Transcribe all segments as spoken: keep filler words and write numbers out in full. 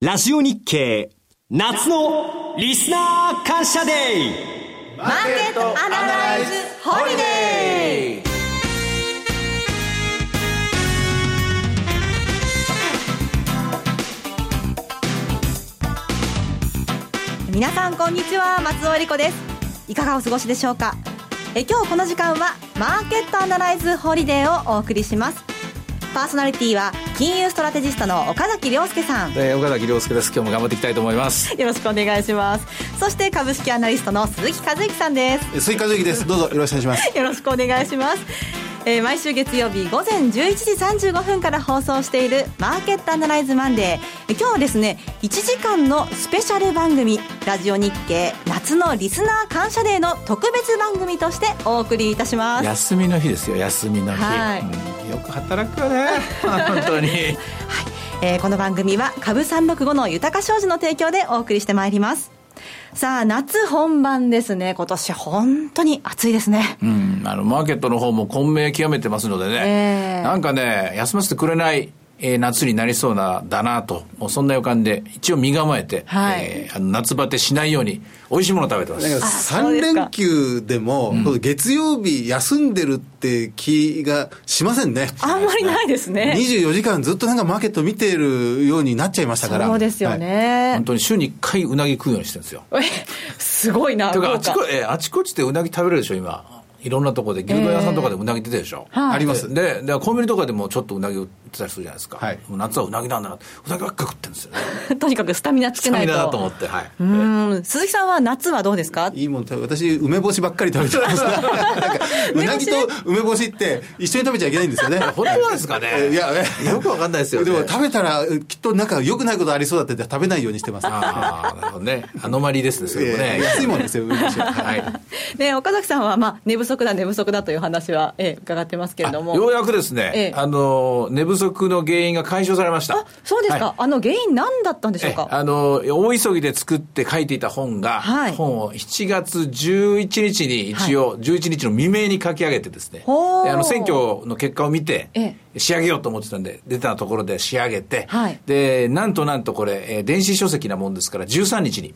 ラジオ日経夏のリスナー感謝デー、マーケットアナライズホリデー。皆さんこんにちは、松尾恵理子です。いかがお過ごしでしょうか。え今日この時間はマーケットアナライズホリデーをお送りします。パーソナリティは金融ストラテジストの岡崎亮介さん、えー、岡崎亮介です。今日も頑張っていきたいと思います。よろしくお願いします。そして株式アナリストの鈴木和之さんです。鈴木和之です。どうぞよろしくお願いします。よろしくお願いします、えー、毎週月曜日午前じゅういちじさんじゅうごふんから放送しているマーケットアナライズマンデー、今日はですねいちじかんのスペシャル番組、ラジオ日経夏のリスナー感謝デーの特別番組としてお送りいたします。休みの日ですよ、休みの日、はい、うん、よく働くよね本当に、はい、えー、この番組は株さんろくごの豊商事の提供でお送りしてまいります。さあ、夏本番ですね。今年本当に暑いですね、うん、あのマーケットの方も混迷極めてますのでね、えー、なんかね休ませてくれない、えー、夏になりそうなだなと、そんな予感で一応身構えて、はい、えー、あの夏バテしないように美味しいもの食べてます。なんかさん連休でも月曜日休んでるって気がしませんね。あんまりないですね。にじゅうよじかんずっとなんかマーケット見ているようになっちゃいましたから。そうですよね、はい、本当に週にいっかいうなぎ食うようにしてるんですよ。えすごいな。とかあちこ、えー、あちこちでうなぎ食べれるでしょ今。いろんなところで牛丼屋さんとかでうなぎ出てるでしょ、えーはあ、あります。ででコンビニとかでもちょっとうなぎ売ってたりするじゃないですか、はい、もう夏はうなぎなんだなってうなぎばっか食ってるんですよねとにかくスタミナつけないとスタミナだと思って、はい、うん。鈴木さんは夏はどうですか。いいもん食べ、私梅干しばっかり食べてますなんかうなぎと梅干しって一緒に食べちゃいけないんですよね本当なんですかね。いやよくわかんないですよ、ね、でも食べたらきっとなんか良くないことありそうだって食べないようにしてますああなるほどね、アノマリーですねそれもね、えー、安いもんですよ梅干しは、はい、で岡崎さんはまあ寝不足寝不足だ寝不足だという話は、えー、伺ってますけれども、ようやくですね、えー、あの寝不足の原因が解消されました。あ、そうですか、はい、あの原因何だったんでしょうか。あの大急ぎで作って書いていた本が、はい、本をしちがつじゅういちにちに一応、はい、じゅういちにちの未明に書き上げてですね、はい、あの選挙の結果を見て、えー、仕上げようと思ってたんで出たところで仕上げて、はい、でなんとなんとこれ、えー、電子書籍なもんですからじゅうさんにちに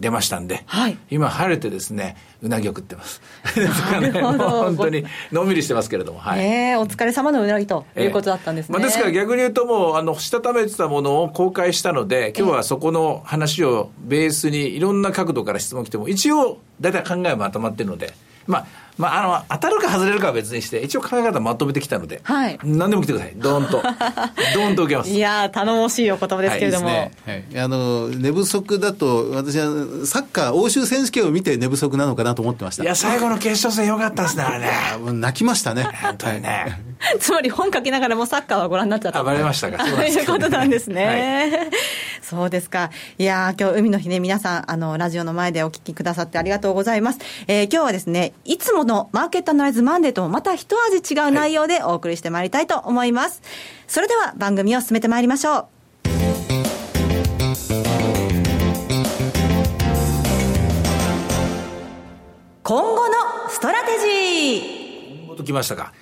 出ましたんで、はい、今晴れてですねうなぎを食ってますなるほど本当にのんびりしてますけれども、はい、えー、お疲れ様のうなぎということだったんですね、えーまあ、ですから逆に言うともうあのしたためてたものを公開したので今日はそこの話をベースにいろんな角度から質問来ても一応だいたい考えまとまってるので、まあまあ、あの当たるか外れるかは別にして一応考え方まとめてきたので、はい、何でも来てください。ドーンとドーンと受けます。いや頼もしいお言葉ですけれども、はい、いいですね、はい、あの寝不足だと私はサッカー欧州選手権を見て寝不足なのかなと思ってました。いや最後の決勝戦良かったですねあれね泣きましたね本当にねつまり本書きながらもサッカーはご覧になっちゃったあばれましたかそういうことなんですね、はい、そうですか。いや今日海の日ね皆さんあのラジオの前でお聞きくださってありがとうございます、えー、今日はですねいつものマーケットアナライズマンデーともまた一味違う内容でお送りしてまいりたいと思います、はい、それでは番組を進めてまいりましょう。今後のストラテジー。今後ときましたか。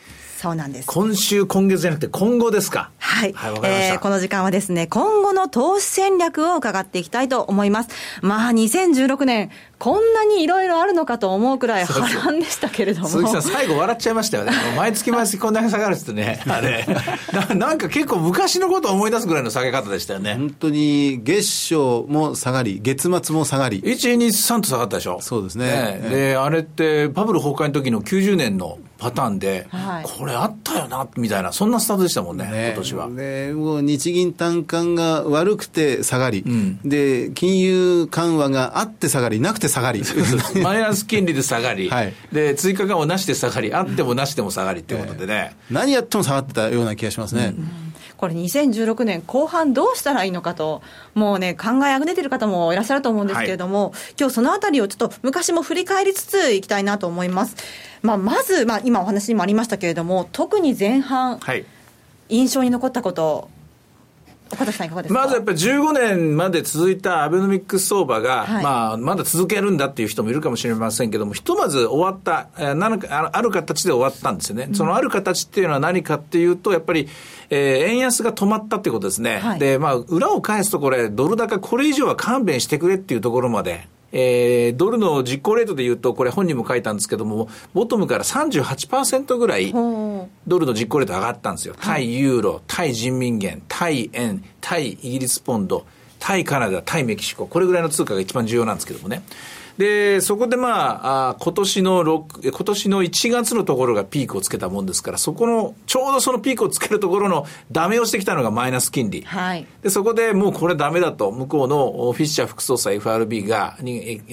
そうなんです。今週今月じゃなくて今後ですか。はい、はい、わかりました、えー、この時間はですね今後の投資戦略を伺っていきたいと思います。まあにせんじゅうろくねんこんなにいろいろあるのかと思うくらい波乱でしたけれども、鈴木さん最後笑っちゃいましたよね毎月毎月こんなに下がるってねあれ な, なんか結構昔のことを思い出すぐらいの下げ方でしたよね本当に月初も下がり月末も下がり いち、に、さん と下がったでしょ。そうです ね, ね、えー、であれってバブル崩壊の時のきゅうじゅうねんのパターンで、はい、これあったよなみたいなそんなスタートでしたもん ね, ね今年は、ね、もう日銀短観が悪くて下がり、うん、で金融緩和があって下がりなくて下がりマイナス金利で下がり、はい、で追加緩和なしで下がりあってもなしでも下がりっていうことでね、えー、何やっても下がってたような気がしますね、うんうん。これにせんじゅうろくねんこう半どうしたらいいのかともうね考えあぐねてる方もいらっしゃると思うんですけれども、はい、今日そのあたりをちょっと昔も振り返りつついきたいなと思います。まあ、まず、まあ、今お話にもありましたけれども特に前半、はい、印象に残ったこと岡田さんいかがですか。まずやっぱりじゅうごねんまで続いたアベノミックス相場が、はい、まあ、まだ続けるんだっていう人もいるかもしれませんけども、ひとまず終わった、えー、なんかある形で終わったんですよね、うん、そのある形っていうのは何かっていうとやっぱり、えー、円安が止まったっていうことですね、はい、で、まあ、裏を返すとこれドル高これ以上は勘弁してくれっていうところまで、えー、ドルの実行レートでいうとこれ本人も書いたんですけどもボトムから さんじゅうはちパーセント ぐらいドルの実行レート上がったんですよ、はい、対ユーロ、対人民元、対円、対イギリスポンド、対カナダ、対メキシコ、これぐらいの通貨が一番重要なんですけどもね。でそこでまあ、あ今年の6今年のいちがつのところがピークをつけたもんですから、そこのちょうどそのピークをつけるところのダメをしてきたのがマイナス金利、はい、でそこでもうこれダメだと向こうのフィッシャー副総裁 エフアールビー が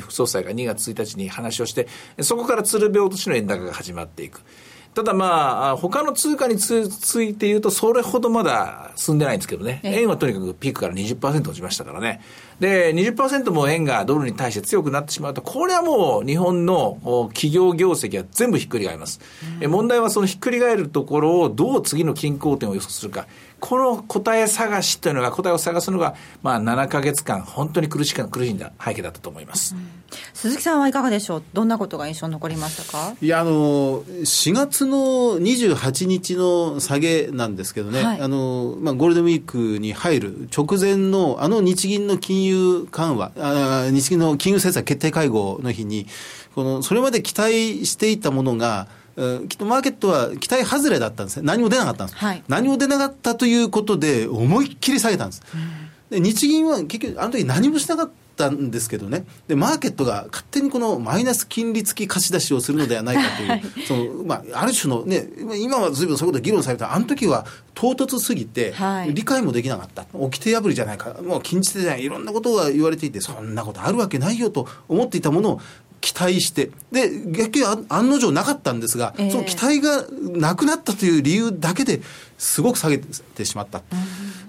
副総裁がにがつついたちに話をして、そこから鶴瓶落としの円高が始まっていく。ただまあ他の通貨について言うとそれほどまだ進んでないんですけどね、円はとにかくピークから にじゅっパーセント 落ちましたからね。で にじゅっパーセント も円がドルに対して強くなってしまうと、これはもう日本の企業業績は全部ひっくり返ります、うん、問題はそのひっくり返るところをどう次の均衡点を予測するか、この答え探しというのが答えを探すのが、まあ、ななかげつかん本当に苦しか苦しんだ背景だったと思います、うん、鈴木さんはいかがでしょう。どんなことが印象に残りましたか。いやあのしがつのにじゅうはちにちの下げなんですけどね、はい、あのまあ、ゴールデンウィークに入る直前のあの日銀の金融金融緩和、あ、日銀の金融政策決定会合の日に、このそれまで期待していたものが、きっとマーケットは期待外れだったんですね。何も出なかったんです、はい、何も出なかったということで思いっきり下げたんです、うん、で日銀は結局あの時何もしなかったんですけどね。でマーケットが勝手にこのマイナス金利付き貸し出しをするのではないかという、はい、そのまあ、ある種のね、今は随分そういうこと議論された、あの時は唐突すぎて理解もできなかった、はい、起き手破りじゃないか、もう禁じ手じゃない、いろんなことが言われていて、そんなことあるわけないよと思っていたものを期待して、で逆に案の定なかったんですが、えー、その期待がなくなったという理由だけですごく下げてしまった、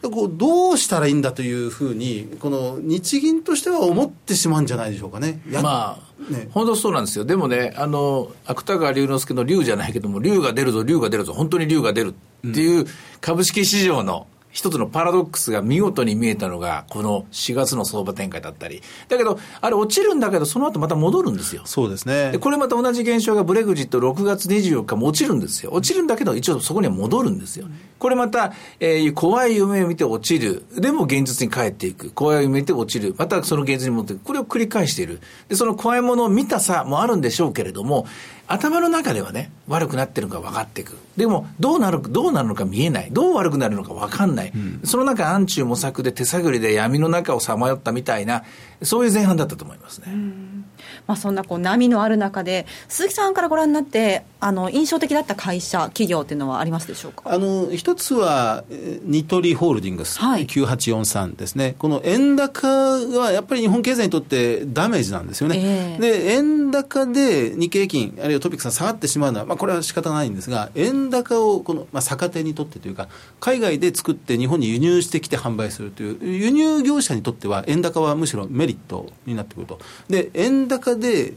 うん、こうどうしたらいいんだというふうにこの日銀としては思ってしまうんじゃないでしょうかね。や、まあね、本当そうなんですよ。でもね、あの芥川龍之介の龍じゃないけども、龍が出るぞ龍が出るぞ本当に龍が出るっていう株式市場の一つのパラドックスが見事に見えたのがこのしがつの相場展開だったり、だけどあれ落ちるんだけどその後また戻るんですよ。そうですね。でこれまた同じ現象がブレグジットろくがつにじゅうよっかも落ちるんですよ。落ちるんだけど一応そこには戻るんですよ。これまた、えー、怖い夢を見て落ちる、でも現実に帰っていく、怖い夢を見て落ちる、またその現実に戻っていく、これを繰り返している。でその怖いものを見たさもあるんでしょうけれども、頭の中ではね、悪くなってるのが分かっていく。でもどうなる、どうなるのか見えない。どう悪くなるのか分かんない。うん、その中、暗中模索で手探りで闇の中をさまよったみたいな、そういう前半だったと思いますね。うん、まあ、そんなこう波のある中で、鈴木さんからご覧になって、あの印象的だった会社、企業というのはありますでしょうか。あの一つは、ニトリホールディングス、はい、きゅうはちよんさんですね。この円高はやっぱり日本経済にとってダメージなんですよね。えー、で円高で日経平均、あるいはトピックスが下がってしまうのは、まあ、これは仕方ないんですが、円高をこの、まあ、逆手にとってというか、海外で作って日本に輸入してきて販売するという輸入業者にとっては円高はむしろメリットになってくると。で円高で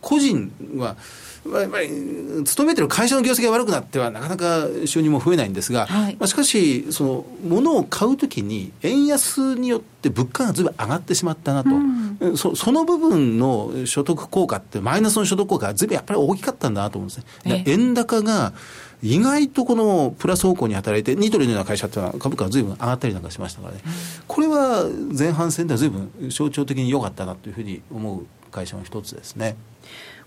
個人はやっぱり勤めてる会社の業績が悪くなってはなかなか収入も増えないんですが、はい、まあ、しかしその物を買うときに円安によって物価がずいぶん上がってしまったなと、うん、そ, その部分の所得効果ってマイナスの所得効果がずいぶんやっぱり大きかったんだなと思うんですね。円高が意外とこのプラス方向に働いて、ニトリのような会社というのは株価がずいぶん上がったりなんかしましたからね、うん、これは前半戦ではずいぶん象徴的に良かったなというふうに思う会社の一つですね。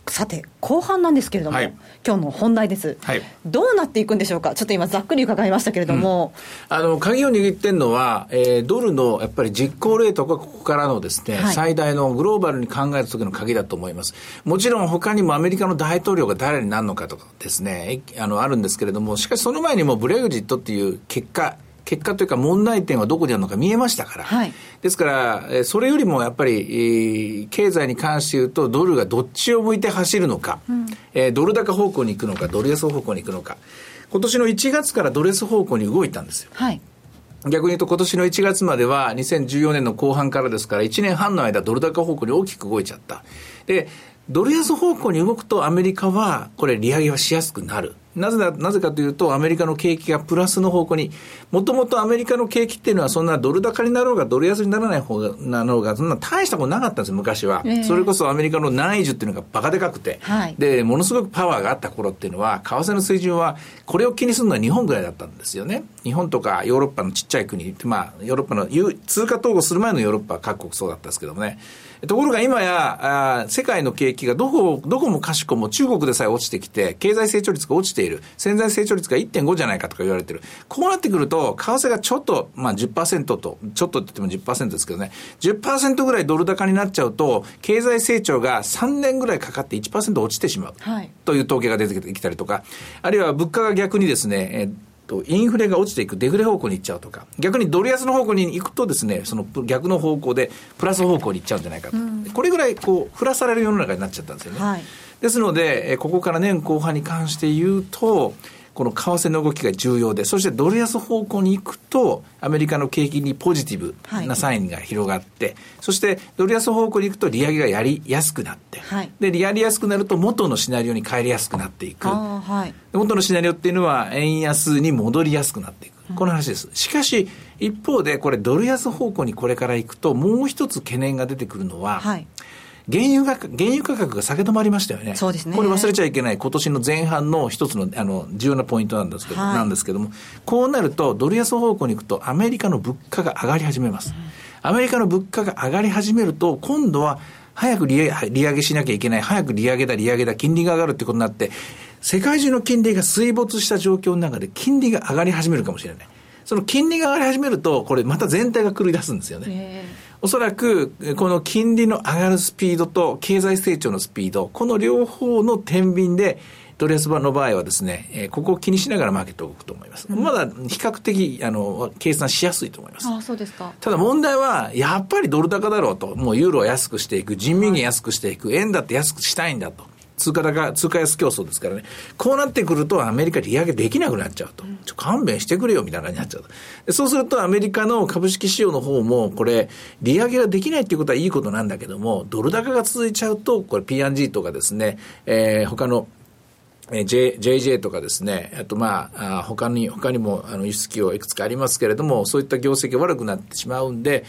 さて後半なんですけれども、はい、今日の本題です、はい、どうなっていくんでしょうか。ちょっと今ざっくり伺いましたけれども、うん、あの鍵を握っているのは、えー、ドルのやっぱり実行レートがここからのですね、はい、最大のグローバルに考えるときの鍵だと思います。もちろん他にもアメリカの大統領が誰になるのかとかですね、あのあるんですけれども、しかしその前にもブレグジットっていう結果結果というか問題点はどこにあるのか見えましたから、はい、ですからそれよりもやっぱり経済に関して言うと、ドルがどっちを向いて走るのか、うん、ドル高方向に行くのかドル安方向に行くのか、今年のいちがつからドル安方向に動いたんですよ、はい、逆に言うと今年のいちがつまではにせんじゅうよねんの後半からですから、いちねんはんの間ドル高方向に大きく動いちゃった。でドル安方向に動くとアメリカはこれ利上げはしやすくなる。なぜだ、なぜかというとアメリカの景気がプラスの方向に、もともとアメリカの景気っていうのはそんなドル高になろうがドル安にならない方がなろうがそんな大したことなかったんですよ昔は、えー、それこそアメリカの内需っていうのがバカでかくて、はい、でものすごくパワーがあった頃っていうのは為替の水準はこれを気にするのは日本ぐらいだったんですよね。日本とかヨーロッパのちっちゃい国、まあ、ヨーロッパの通貨統合する前のヨーロッパは各国そうだったんですけどもね。ところが今やあ世界の景気がどこ、どこもかしこも中国でさえ落ちてきて経済成長率が落ちている、潜在成長率が いってんご じゃないかとか言われてる。こうなってくると為替がちょっと、まあ、じゅっパーセント とちょっとって言っても じゅっパーセント ですけどね、 じゅっパーセント ぐらいドル高になっちゃうと経済成長がさんねんぐらいかかって いちパーセント 落ちてしまうという統計が出てきたりとか、あるいは物価が逆にですね、えーインフレが落ちていくデフレ方向に行っちゃうとか、逆にドル安の方向に行くとですね、その逆の方向でプラス方向に行っちゃうんじゃないかと、うん、これぐらいこう振らされる世の中になっちゃったんですよね、はい、ですのでここから年後半に関して言うとこの為替の動きが重要で、そしてドル安方向に行くとアメリカの景気にポジティブなサインが広がって、はい、そしてドル安方向に行くと利上げがやりやすくなって、はい、で利上げやすくなると元のシナリオに帰りやすくなっていく、はい、元のシナリオっていうのは円安に戻りやすくなっていく、うん、この話です。しかし一方でこれドル安方向にこれから行くともう一つ懸念が出てくるのは、はい、原油が、原油価格が下げ止まりましたよね。そうですね。これ忘れちゃいけない今年の前半の一つの、あの、重要なポイントなんですけど、はい、なんですけども、こうなるとドル安方向に行くとアメリカの物価が上がり始めます。うん、アメリカの物価が上がり始めると、今度は早く利上げしなきゃいけない、早く利上げだ、利上げだ、金利が上がるってことになって、世界中の金利が水没した状況の中で金利が上がり始めるかもしれない。その金利が上がり始めると、これまた全体が狂い出すんですよね。えーおそらくこの金利の上がるスピードと経済成長のスピード、この両方の天秤でドル安の場合はですね、ここを気にしながらマーケットを動くと思います、うん、まだ比較的あの計算しやすいと思います。ああ、そうですか。ただ問題はやっぱりドル高だろうと、もうユーロを安くしていく、人民元安くしていく、円だって安くしたいんだと、通貨高、通貨安競争ですからね。こうなってくるとアメリカ利上げできなくなっちゃうと、ちょ勘弁してくれよみたいな感じになっちゃうと。そうするとアメリカの株式市場の方もこれ利上げができないっていうことはいいことなんだけども、ドル高が続いちゃうとこれ ピーアンドジー とかですね、えー、他のJ、ジェイジェー とかですね、あとまあ他に他にもあの輸出企業いくつかありますけれども、そういった業績が悪くなってしまうんで、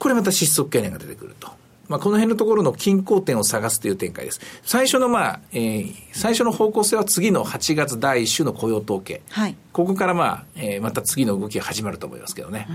これまた失速懸念が出てくると。まあ、この辺のところの均衡点を探すという展開です。最初の、まあえー、最初の方向性は次のはちがつだいいっ週の雇用統計、はい、ここから、まあえー、また次の動きが始まると思いますけどね。うん、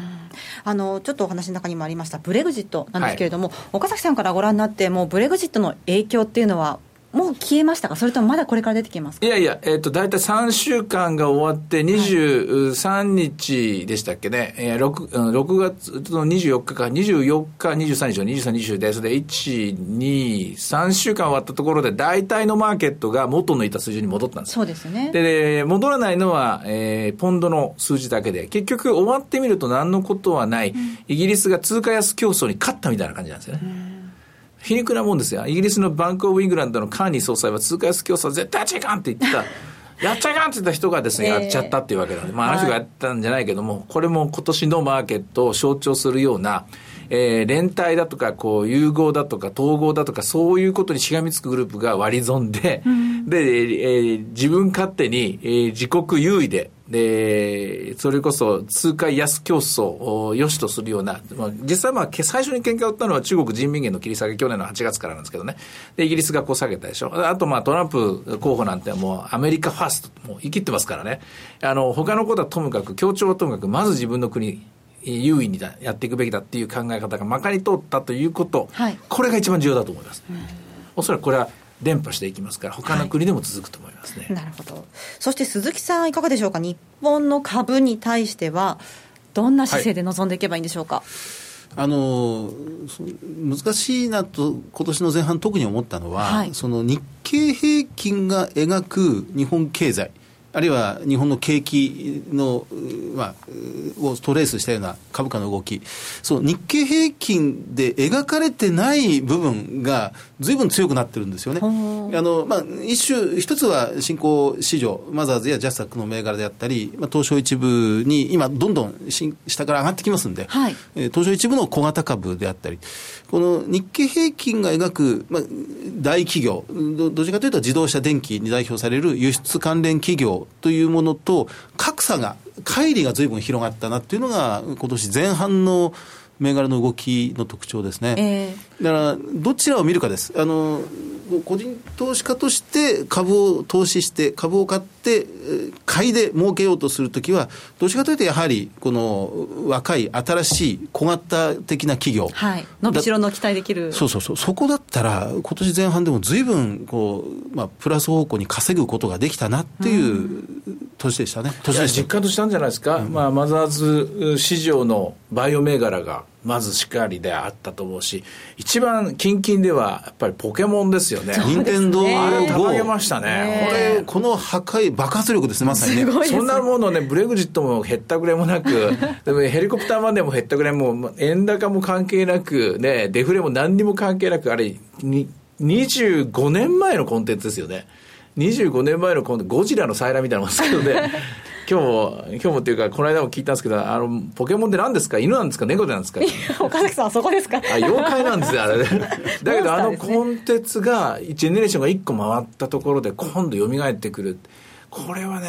あのちょっとお話の中にもありましたブレグジットなんですけれども、はい、岡崎さんからご覧になってもうブレグジットの影響っていうのはもう消えましたか、それともまだこれから出てきますか。いやいや、えー、と大体さんしゅうかんが終わってにじゅうさんにちでしたっけね、はい、えー、ろくがつのにじゅうよっかか、にじゅうよっか、にじゅうさんにち、にじゅうさん、にじゅうよっかで、それでいち、に、さんしゅうかん終わったところで大体のマーケットが元のいた水準に戻ったんです。そうですね。で戻らないのは、えー、ポンドの数字だけで、結局終わってみると何のことはない、うん、イギリスが通貨安競争に勝ったみたいな感じなんですよね、うん、皮肉なもんですよ。イギリスのバンクオブイングランドのカーニー総裁は通貨安競争は絶対やっちゃいかんって言ったやっちゃいかんって言った人がですね、えー、やっちゃったっていうわけなんで、まあ、あの人がやったんじゃないけども、これも今年のマーケットを象徴するような、えー、連帯だとかこう融合だとか統合だとかそういうことにしがみつくグループが割り損で、うん、で、えー、自分勝手に、えー、自国優位ででそれこそ通貨安競争を良しとするような、まあ、実際まあ最初に喧嘩を打ったのは中国人民元の切り下げ、去年のはちがつからなんですけどね。でイギリスがこう下げたでしょ。あとまあトランプ候補なんてもうアメリカファーストもう言い切ってますからね。あの他のことはともかく、協調はともかく、まず自分の国優位にやっていくべきだっていう考え方がまかり通ったということ、はい、これが一番重要だと思います、うん、おそらくこれは伝播していきますから他の国でも続くと思いますね、はい、なるほど。そして鈴木さんいかがでしょうか。日本の株に対してはどんな姿勢で臨んでいけばいいんでしょうか。はい、あの難しいなと今年の前半特に思ったのは、はい、その日経平均が描く日本経済あるいは日本の景気の、まあ、をトレースしたような株価の動き、そう日経平均で描かれてない部分が随分強くなってるんですよね。あの、まあ、一種一つは新興市場マザーズやジャスダックの銘柄であったり、まあ、東証一部に今どんどん下から上がってきますんで、はい、東証一部の小型株であったり、この日経平均が描く、まあ、大企業 ど, どちらかというと自動車電機に代表される輸出関連企業というものと格差が乖離が随分広がったなというのが今年前半の銘柄の動きの特徴ですね、えー、だからどちらを見るかです。あの個人投資家として株を投資して株を買って買いで儲けようとするときはどちらかというとやはりこの若い新しい小型的な企業、はい、伸びしろの期待できる、そうそうそう、そこだったら今年前半でも随分こう、まあ、プラス方向に稼ぐことができたなっていう年でしたね、うん、年でした。実感としたんじゃないですか、うん、まあ、マザーズ市場のバイオ銘柄がまずしっかりであったと思うし、一番近々ではやっぱりポケモンですよね。任天堂あれを高げましたね。これこの破壊爆発力ですね、まさにね。そんなものね、ブレグジットも減ったくれもなくでもヘリコプターまでも減ったくれも円高も関係なく、ね、デフレも何にも関係なく、あれににじゅうごねんまえのコンテンツですよね。にじゅうごねんまえのコンテンツ、ゴジラの再来みたいなもんですけどね今日も今日もっていうかこの間も聞いたんですけど、あのポケモンって何ですか、犬なんですか、猫なんですか。いや岡崎さんはそこですか。あ、妖怪なんですよあれ、ね、だけどあのコンテンツがジェネレーションがいっこ回ったところで今度蘇ってくる、これはね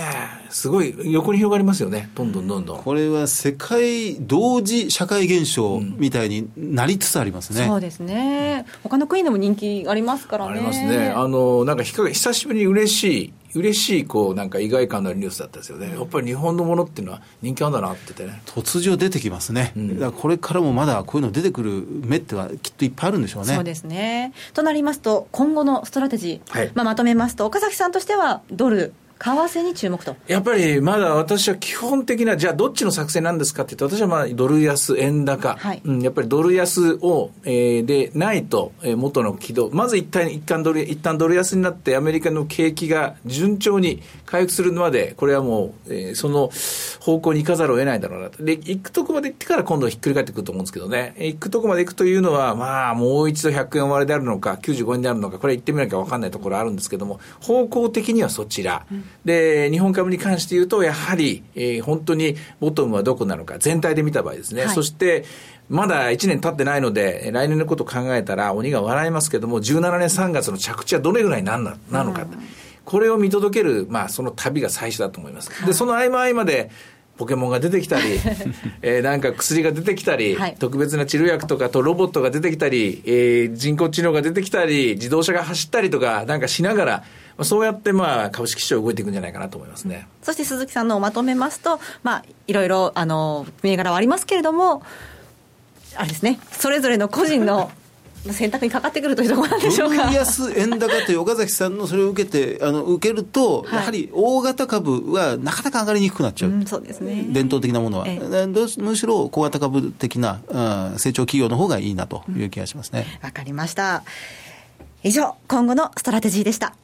すごい横に広がりますよね、どんどんどんどん。これは世界同時社会現象みたいになりつつありますね、うん、そうですね。他の国でも人気ありますからね。ありますね。あのなんか久しぶりに嬉しい嬉しいこうなんか意外感のあるニュースだったですよね。やっぱり日本のものっていうのは人気あるんだなっててね、突如出てきますね、うん、だからこれからもまだこういうの出てくる目ってはきっといっぱいあるんでしょうね。そうですね。となりますと今後のストラテジー、はい、まあ、まとめますと岡崎さんとしてはドル為替に注目と。やっぱりまだ私は基本的な、じゃあどっちの作戦なんですかって言って、私はまあドル安円高、はい、うん、やっぱりドル安を、えー、でないと、えー、元の軌道、まず一旦一旦ドル一旦ドル安になってアメリカの景気が順調に回復するまでこれはもう、えー、その方向に行かざるを得ないだろうなと。で行くとこまで行ってから今度ひっくり返ってくると思うんですけどね。行くとこまで行くというのはまあもう一度ひゃくえん割れであるのかきゅうじゅうごえんであるのか、これ行ってみなきゃ分かんないところあるんですけども、方向的にはそちら、うん、で日本株に関して言うとやはり、えー、本当にボトムはどこなのか全体で見た場合ですね、はい、そしてまだいちねん経ってないので来年のことを考えたら鬼が笑いますけども、じゅうななねんさんがつの着地はどれぐらいな な, なのか、うん、これを見届ける、まあ、その旅が最初だと思います、はい、でその合間合間でポケモンが出てきたり、えー、なんか薬が出てきたり、はい、特別な治療薬とかとロボットが出てきたり、えー、人工知能が出てきたり、自動車が走ったりとかなんかしながら、そうやってまあ株式市場動いていくんじゃないかなと思いますね、うん、そして鈴木さんのをまとめますと、まあ、いろいろあの銘柄はありますけれども、あれですね、それぞれの個人の選択にかかってくるというところなんでしょうか。ドル安円高という岡崎さんのそれを受けてあの受けると、はい、やはり大型株はなかなか上がりにくくなっちゃう、うん、そうですね、伝統的なものは、ええ、むしろ小型株的な、うん、成長企業の方がいいなという気がしますね。わ、うん、かりました。以上今後のストラテジーでした。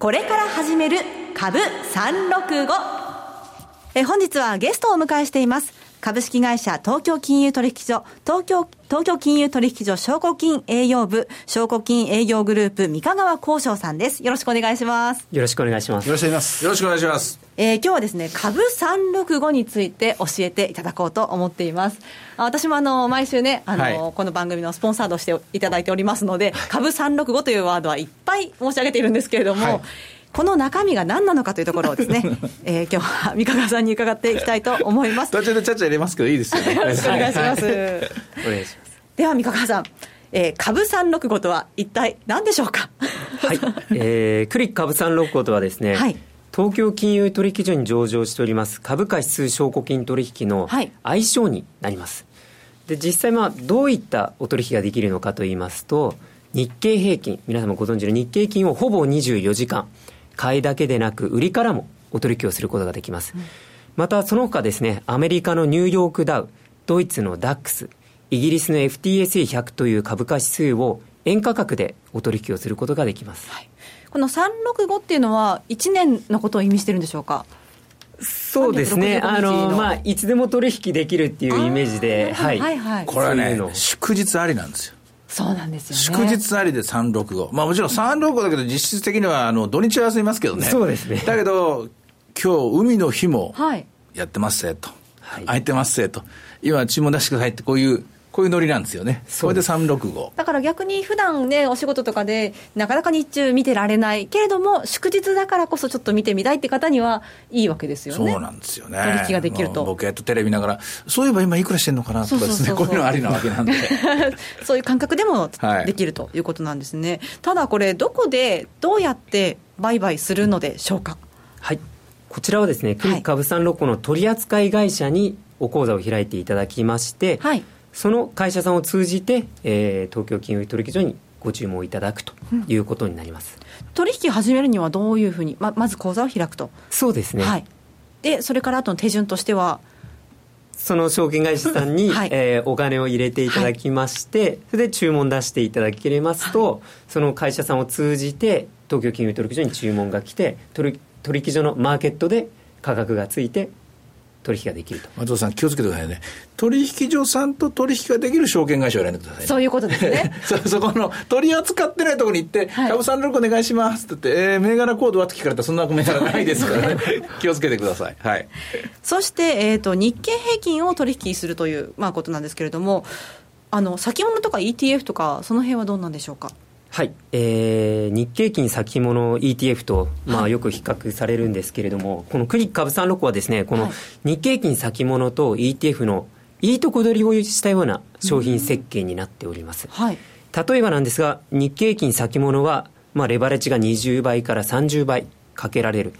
これから始める株さんろくご、え本日はゲストをお迎えしています。株式会社東京金融取引所東京東京金融取引所証拠金営業部証拠金営業グループ三河川興商さんです。よろしくお願いします。よろしくお願いします。よろしくお願いします。よろしくお願いします。えー、今日はですね株さんろくごについて教えていただこうと思っています。私もあの毎週ねあの、はい、この番組のスポンサードしていただいておりますので、はい、株さんろくごというワードはいっぱい申し上げているんですけれども、はい、この中身が何なのかというところをですね、えー、今日は三河さんに伺っていきたいと思います。途中でちゃちゃ入れますけどいいですよね。よろしくお願いします。では三河さん、えー、株さんろくごとは一体何でしょうか。はい、えー、クリック株さんろくごとはですね、はい、東京金融取引所に上場しております株価指数証拠金取引の愛称になります、はい、で実際まあどういったお取引ができるのかといいますと、日経平均、皆様ご存知の日経金をほぼにじゅうよじかん買いだけでなく売りからもお取引をすることができます、うん、またその他ですね、アメリカのニューヨークダウ、ドイツのダックス、イギリスの エフティーエスイーひゃく という株価指数を円価格でお取引をすることができます、はい、このさんろくごっていうのはいちねんのことを意味してるんでしょうか。そうですね、あの、まあ、いつでも取引できるっていうイメージで、はいはいはい、これはね祝日ありなんですよ。そうなんですよね、祝日ありでさんろくご、まあ、もちろんさんろくごだけど実質的にはあの土日は休みますけどね。そうですね、だけど今日海の日もやってますせと、はい、空いてますせと今注文出してくださいってこういうこういうノリなんですよね。それでさんろくごだから逆に普段ねお仕事とかでなかなか日中見てられないけれども祝日だからこそちょっと見てみたいって方にはいいわけですよね。そうなんですよね、取引ができると僕やっとテレビながらそういえば今いくらしてんのかなとかですね、そうそうそうそうこういうのありなわけなんでそういう感覚でもできるということなんですね、はい、ただこれどこでどうやって売買するのでしょうか。はい、こちらはですね区株さんろくごの取扱会社にお口座を開いていただきまして、はい、その会社さんを通じて、えー、東京金融取引所にご注文いただくということになります、うん、取引始めるにはどういうふうに ま, まず口座を開くと。そうですね、はい、でそれからあとの手順としてはその証券会社さんに、はい、えー、お金を入れていただきまして、はい、それで注文出していただけれますと、はい、その会社さんを通じて東京金融取引所に注文が来て 取, 取引所のマーケットで価格がついて取引ができると。松尾さん気をつけてくださいね、取引所さんと取引ができる証券会社を選んでください、ね、そういうことですねそ, そこの取り扱ってないところに行って、はい、株さんろくお願いしますって言って、えー、銘柄コードはって聞かれたらそんな銘柄ないですからね気をつけてください、はい、そして、えーと、日経平均を取引するという、まあ、ことなんですけれども、あの先物とか イーティーエフ とかその辺はどうなんでしょうか。はい、えー、日経金先物 イーティーエフ と、まあ、よく比較されるんですけれども、はい、このクリック株さんろくはですねこの日経金先物と イーティーエフ のいいとこ取りをしたような商品設計になっております、はい、例えばなんですが日経金先物は、まあ、レバレッジがにじゅうばいからさんじゅうばいかけられる、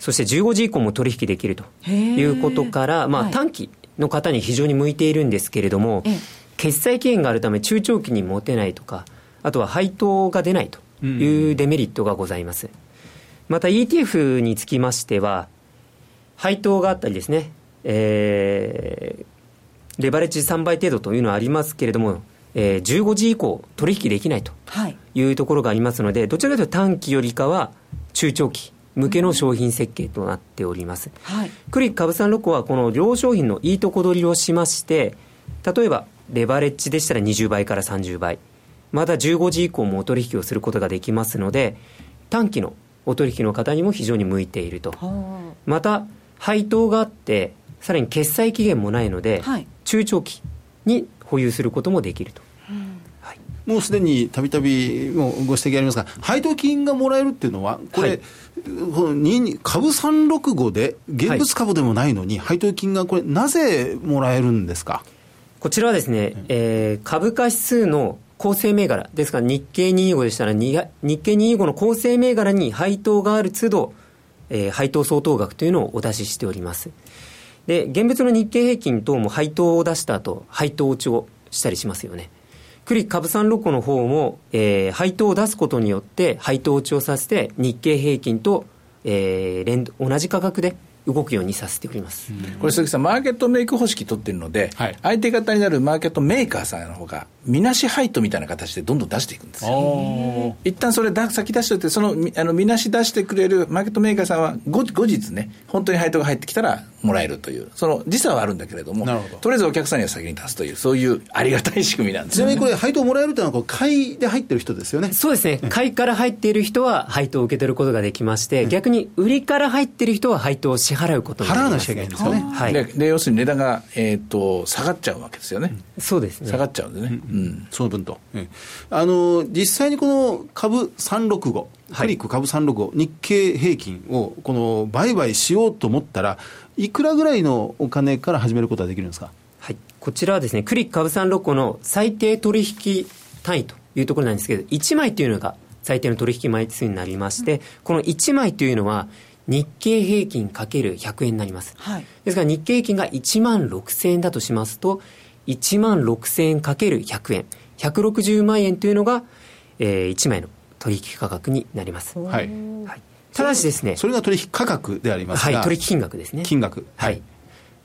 そしてじゅうごじ以降も取引できるということから、まあ、短期の方に非常に向いているんですけれども、はい、決済期限があるため中長期に持てないとか、あとは配当が出ないというデメリットがございます、うん、また イーティーエフ につきましては配当があったりですね、えー、レバレッジさんばい程度というのはありますけれども、えー、じゅうごじ以降取引できないというところがありますので、はい、どちらかというと短期よりかは中長期向けの商品設計となっております、はい、クリック株さんろくはこの両商品のいいとこ取りをしまして、例えばレバレッジでしたらにじゅうばいからさんじゅうばい、またじゅうごじ以降もお取引をすることができますので短期のお取引の方にも非常に向いていると。また配当があってさらに決済期限もないので、はい、中長期に保有することもできると、うんはい、もうすでにたびたびご指摘ありますが配当金がもらえるっていうのはこれ、はい、株さんろくごで現物株でもないのに、はい、配当金がこれなぜもらえるんですか。こちらはですね、うんえー、株価指数の構成銘柄ですから日経にひゃくにじゅうごでしたら日経にひゃくにじゅうごの構成銘柄に配当がある都度、えー、配当相当額というのをお出ししております。で現物の日経平均等も配当を出した後配当落ちをしたりしますよね。クリック株さんろくごの方も、えー、配当を出すことによって配当落ちをさせて日経平均と、えー、連動同じ価格で動くようにさせております、うん、これ鈴木さんマーケットメイク方式取ってるので、はい、相手方になるマーケットメーカーさんの方がみなし配当みたいな形でどんどん出していくんですよ。一旦それ先出しておいてそのあのみなし出してくれるマーケットメーカーさんは 後, 後日ね本当に配当が入ってきたらもらえるというその時差はあるんだけれども、どとりあえずお客さんには先に出すというそういうありがたい仕組みなんです、ね、ちなみにこれ配当もらえるというのは買いで入ってる人ですよね。そうですね、買いから入っている人は配当を受け取ることができまして、うん、逆に売りから入っている人は配当を支払うことになります、ね、払わなきゃいけないんですよね、はい、でで要するに値段が、えー、と下がっちゃうわけですよね、うん、そうですね下がっちゃうんでね、うんうん、その分と、うん、あの実際にこの株さんろくごクリック株さんろくご、日経平均をこの売買しようと思ったらいくらぐらいのお金から始めることはできるんですか。はい、こちらはですねクリック株さんろくごの最低取引単位というところなんですけどいちまいというのが最低の取引枚数になりまして、うん、このいちまいというのは日経平均 ×ひゃくえんになります、はい、ですから日経平均がいちまんろくせんえんだとしますといちまんろくせんえん ×ひゃくえんひゃくろくじゅうまんえんというのが、えー、いちまいの取引価格になります、はいはい、ただしですねそれが取引価格でありますが、はい、取引金額ですね金額、はいはい、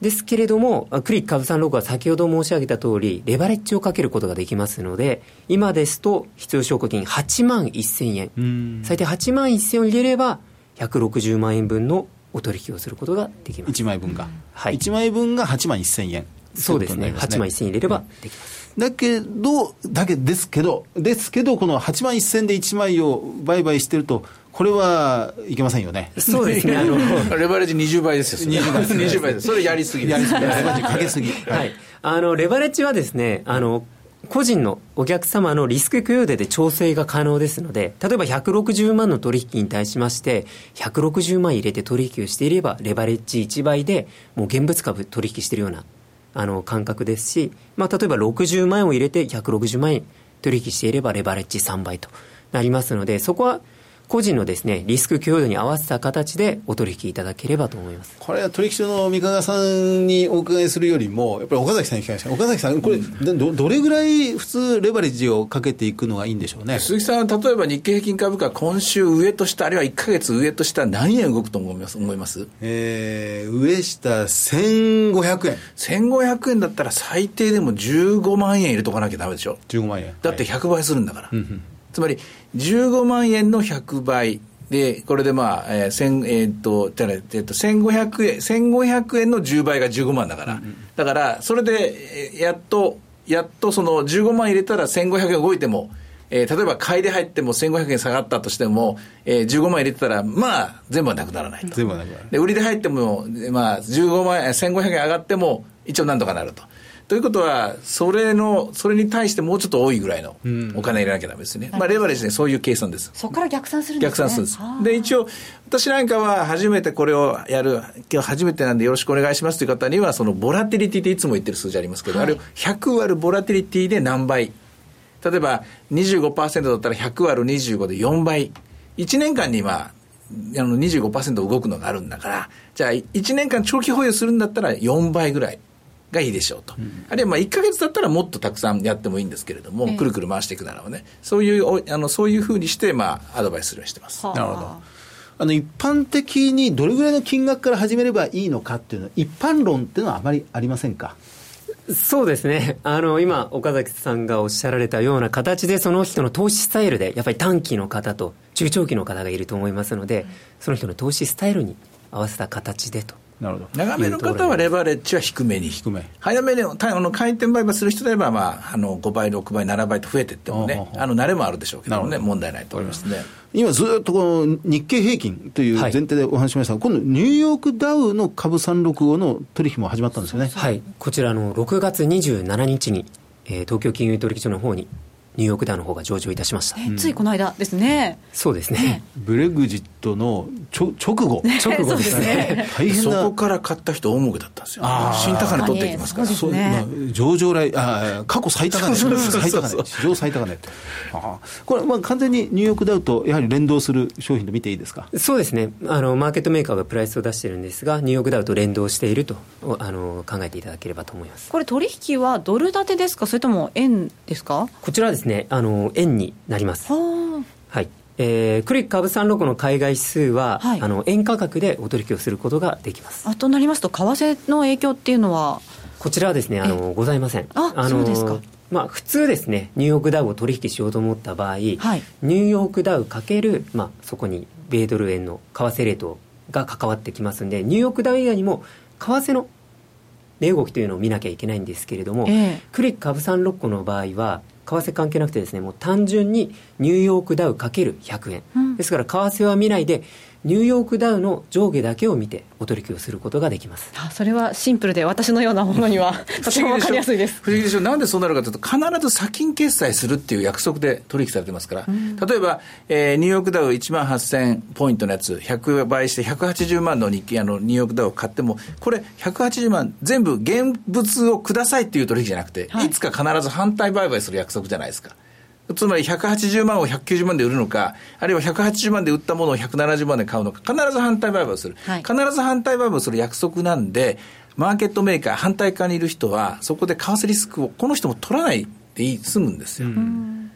ですけれども、クリック株さんろくは先ほど申し上げた通りレバレッジをかけることができますので、今ですと必要証拠金はちまんせんえん、うん、最低はちまんせんえんを入れればひゃくろくじゅうまんえん分のお取引をすることができます。いちまいぶんが、はい、いちまいぶんがはちまんせんえん、そうですね、はちまんせんえん入れればできます。だけど、だけですけど、ですけど、このはちまんせんえんでいちまいを売買してると、これはいけませんよね。そうですね。あのレバレッジにじゅうばいですよ。にじゅうばいです。それやりすぎです。レバレッジかけすぎ。はい。あのレバレッジはですね、あの個人のお客様のリスク許容度で調整が可能ですので、例えばひゃくろくじゅうまんの取引に対しましてひゃくろくじゅうまん入れて取引をしていればレバレッジいちばいでもう現物株取引しているようなあの感覚ですし、まあ、例えばろくじゅうまんえんを入れてひゃくろくじゅうまんえん取引していればレバレッジさんばいとなりますので、そこは個人のですね、リスク許容度に合わせた形でお取引いただければと思います。これは取引所の三河さんにお伺いするよりもやっぱり岡崎さんに聞かれました。岡崎さん、これ ど, どれぐらい普通レバレッジをかけていくのがいいんでしょうね。鈴木さん、例えば日経平均株価今週上と下、あるいはいっかげつ上と下何円動くと思います、思います、えー、上下せんごひゃくえん、せんごひゃくえんだったら最低でもじゅうごまんえん入れとかなきゃダメでしょ。じゅうごまんえんだってひゃくばいするんだから、はい、うんうん、つまりじゅうごまんえんのひゃくばいで、これでまあ、えー千えー、っと、じゃない、えー、っと、せんごひゃくえん、せんごひゃくえんのじゅうばいがじゅうごまんだから、うん、だから、それで、やっと、やっとそのじゅうごまん入れたらせんごひゃくえん動いても、えー、例えば買いで入ってもせんごひゃくえん下がったとしても、えー、じゅうごまん入れてたら、まあ、全部はなくならないと。全部はなくならない。で、売りで入っても、まあ、じゅうごまんえん、せんごひゃくえん上がっても、一応なんとかなると。ということはそれのそれに対してもうちょっと多いぐらいのお金入れなきゃダメですね、うん、まあ、レバレッジでそういう計算です。そこから逆算するんですね。逆算するんです。で、一応私なんかは初めてこれをやる、今日初めてなんでよろしくお願いしますという方には、そのボラティリティでいつも言ってる数字ありますけど、はい、あれをひゃく割るボラティリティで何倍、例えば にじゅうごパーセント だったらひゃく割るにじゅうごでよんばい、いちねんかんにまああの にじゅうごパーセント 動くのがあるんだから、じゃあいちねんかん長期保有するんだったらよんばいぐらいがいいでしょうと、うん、あるいはまあいっかげつだったらもっとたくさんやってもいいんですけれども、えー、くるくる回していくならばね、そういうあのそういうふうにしてまあアドバイスするようにしてます。なるほど。あの一般的にどれぐらいの金額から始めればいいのかっていうのは、一般論っていうのはあまりありませんか。そうですね。あの今岡崎さんがおっしゃられたような形で、その人の投資スタイルでやっぱり短期の方と中長期の方がいると思いますので、うん、その人の投資スタイルに合わせた形でと。なるほど。長めの方はレバレッジは低めに、低め早めに回転売買する人であれば、まあ、あのごばいろくばいななばいと増えていってもね、あああの慣れもあるでしょうけどね、問題ないと思いますね。今ずっとこの日経平均という前提でお話ししましたが、はい、今度ニューヨークダウの株さんびゃくろくじゅうごの取引も始まったんですよね。そうそう、はい、こちらのろくがつにじゅうしちにちに、えー、東京金融取引所の方にニューヨークダウの方が上場いたしました、うん、ついこの間ですね。そうですね、ね、ブレグジットのちょ直後、ね、直後ですね。大変な、そこから買った人大儲けだったんですよ。新高値取っていきますから、ね、そうですね。まあ、上場来あ過去最高値、最高値、史上最高値あこれ、まあ、完全にニューヨークダウとやはり連動する商品と見ていいですか。そうですね、あのマーケットメーカーがプライスを出しているんですが、ニューヨークダウと連動しているとあの考えていただければと思います。これ取引はドル建てですか、それとも円ですか。こちらはですねあの円になります、はい、えー、クリック株さんびゃくろくじゅうごの海外指数は、はい、あの円価格でお取引をすることができます。あとなりますと為替の影響っていうのはこちらはですね、あのございません。ああのそうですか、まあ、普通ですね、ニューヨークダウを取引しようと思った場合、はい、ニューヨークダウかける、まあ、そこに米ドル円の為替レートが関わってきますので、ニューヨークダウ以外にも為替の値動きというのを見なきゃいけないんですけれども、えー、クリック株さんびゃくろくじゅうごの場合は為替関係なくてですね、もう単純にニューヨークダウ ×ひゃくえん、うん、ですから為替は見ないでニューヨークダウの上下だけを見てお取引をすることができます。あ、それはシンプルで私のようなものにはとても分かりやすいです。不思議でしょ。なんでそうなるかというと、必ず先金決済するっていう約束で取引されてますから、うん、例えば、えー、ニューヨークダウ いちまんはっせん ポイントのやつひゃくばいしてひゃくはちじゅうまんの日経、あのニューヨークダウを買っても、これひゃくはちじゅうまん全部現物をくださいっていう取引じゃなくて、はい、いつか必ず反対売買する約束じゃないですか。つまりひゃくはちじゅうまんをひゃくきゅうじゅうまんで売るのか、あるいはひゃくはちじゅうまんで売ったものをひゃくななじゅうまんで買うのか、必ず反対売買をする、はい、必ず反対売買をする約束なんで、マーケットメーカー反対側にいる人はそこで為替リスクをこの人も取らないで済むんですよ。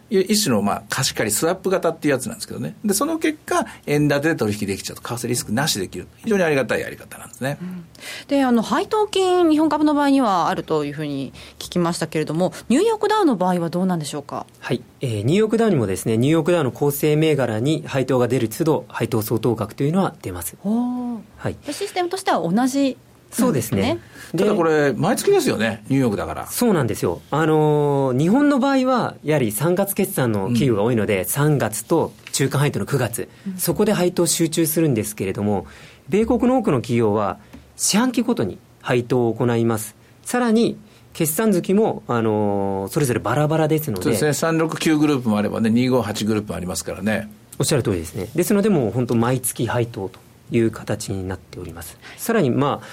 一種のまあ貸し借りスワップ型っていうやつなんですけどね。でその結果円建てで取引できちゃうと為替リスクなしできる、非常にありがたいやり方なんですね、うん、であの配当金日本株の場合にはあるというふうに聞きましたけれども、ニューヨークダウの場合はどうなんでしょうか。はい、えー、ニューヨークダウにもですね、ニューヨークダウの構成銘柄に配当が出る都度配当相当額というのは出ます。お、はい、システムとしては同じ。そうですね。ただこれ毎月ですよね、ニューヨークだから。そうなんですよ。あのー、日本の場合はやはりさんがつ決算の企業が多いので、うん、さんがつと中間配当のくがつ、うん、そこで配当集中するんですけれども、米国の多くの企業は四半期ごとに配当を行います。さらに決算月も、あのー、それぞれバラバラですので。そうですね、さんろくきゅうグループもあればね、にごはちグループもありますからね。おっしゃる通りですね。ですのでもう本当毎月配当という形になっております。さらにまあ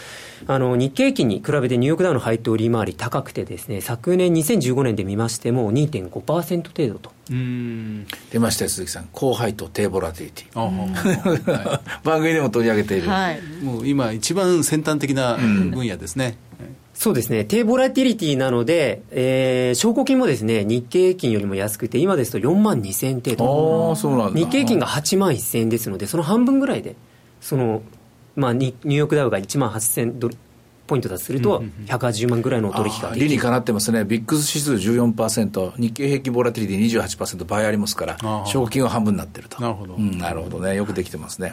あの日経平均に比べてニューヨークダウの配当利回り高くてですね、昨年にせんじゅうごねんで見ましても にてんごパーセント 程度と。うーん、出ましたよ鈴木さん、高配当低ボラティリティ、はい、番組でも取り上げている、はい、もう今一番先端的な分野ですね、うんはい、そうですね。低ボラティリティなので、えー、証拠金もですね日経平均よりも安くて、今ですとよんまんにせんえん程度。あ、そうなんだ。日経平均がはちまんせんえんですので、その半分ぐらいでそのまあ、ニューヨークダウがいちまんはっせんポイントだとするとひゃくはちじゅうまんぐらいのお取引ができる、うんうん、理にかなってますね。ビッグ指数 じゅうよんパーセント、 日経平均ボラティリティ にじゅうはちパーセント、 倍ありますから、賞金は半分になってると。なるほど、うん、なるほどね、よくできてますね。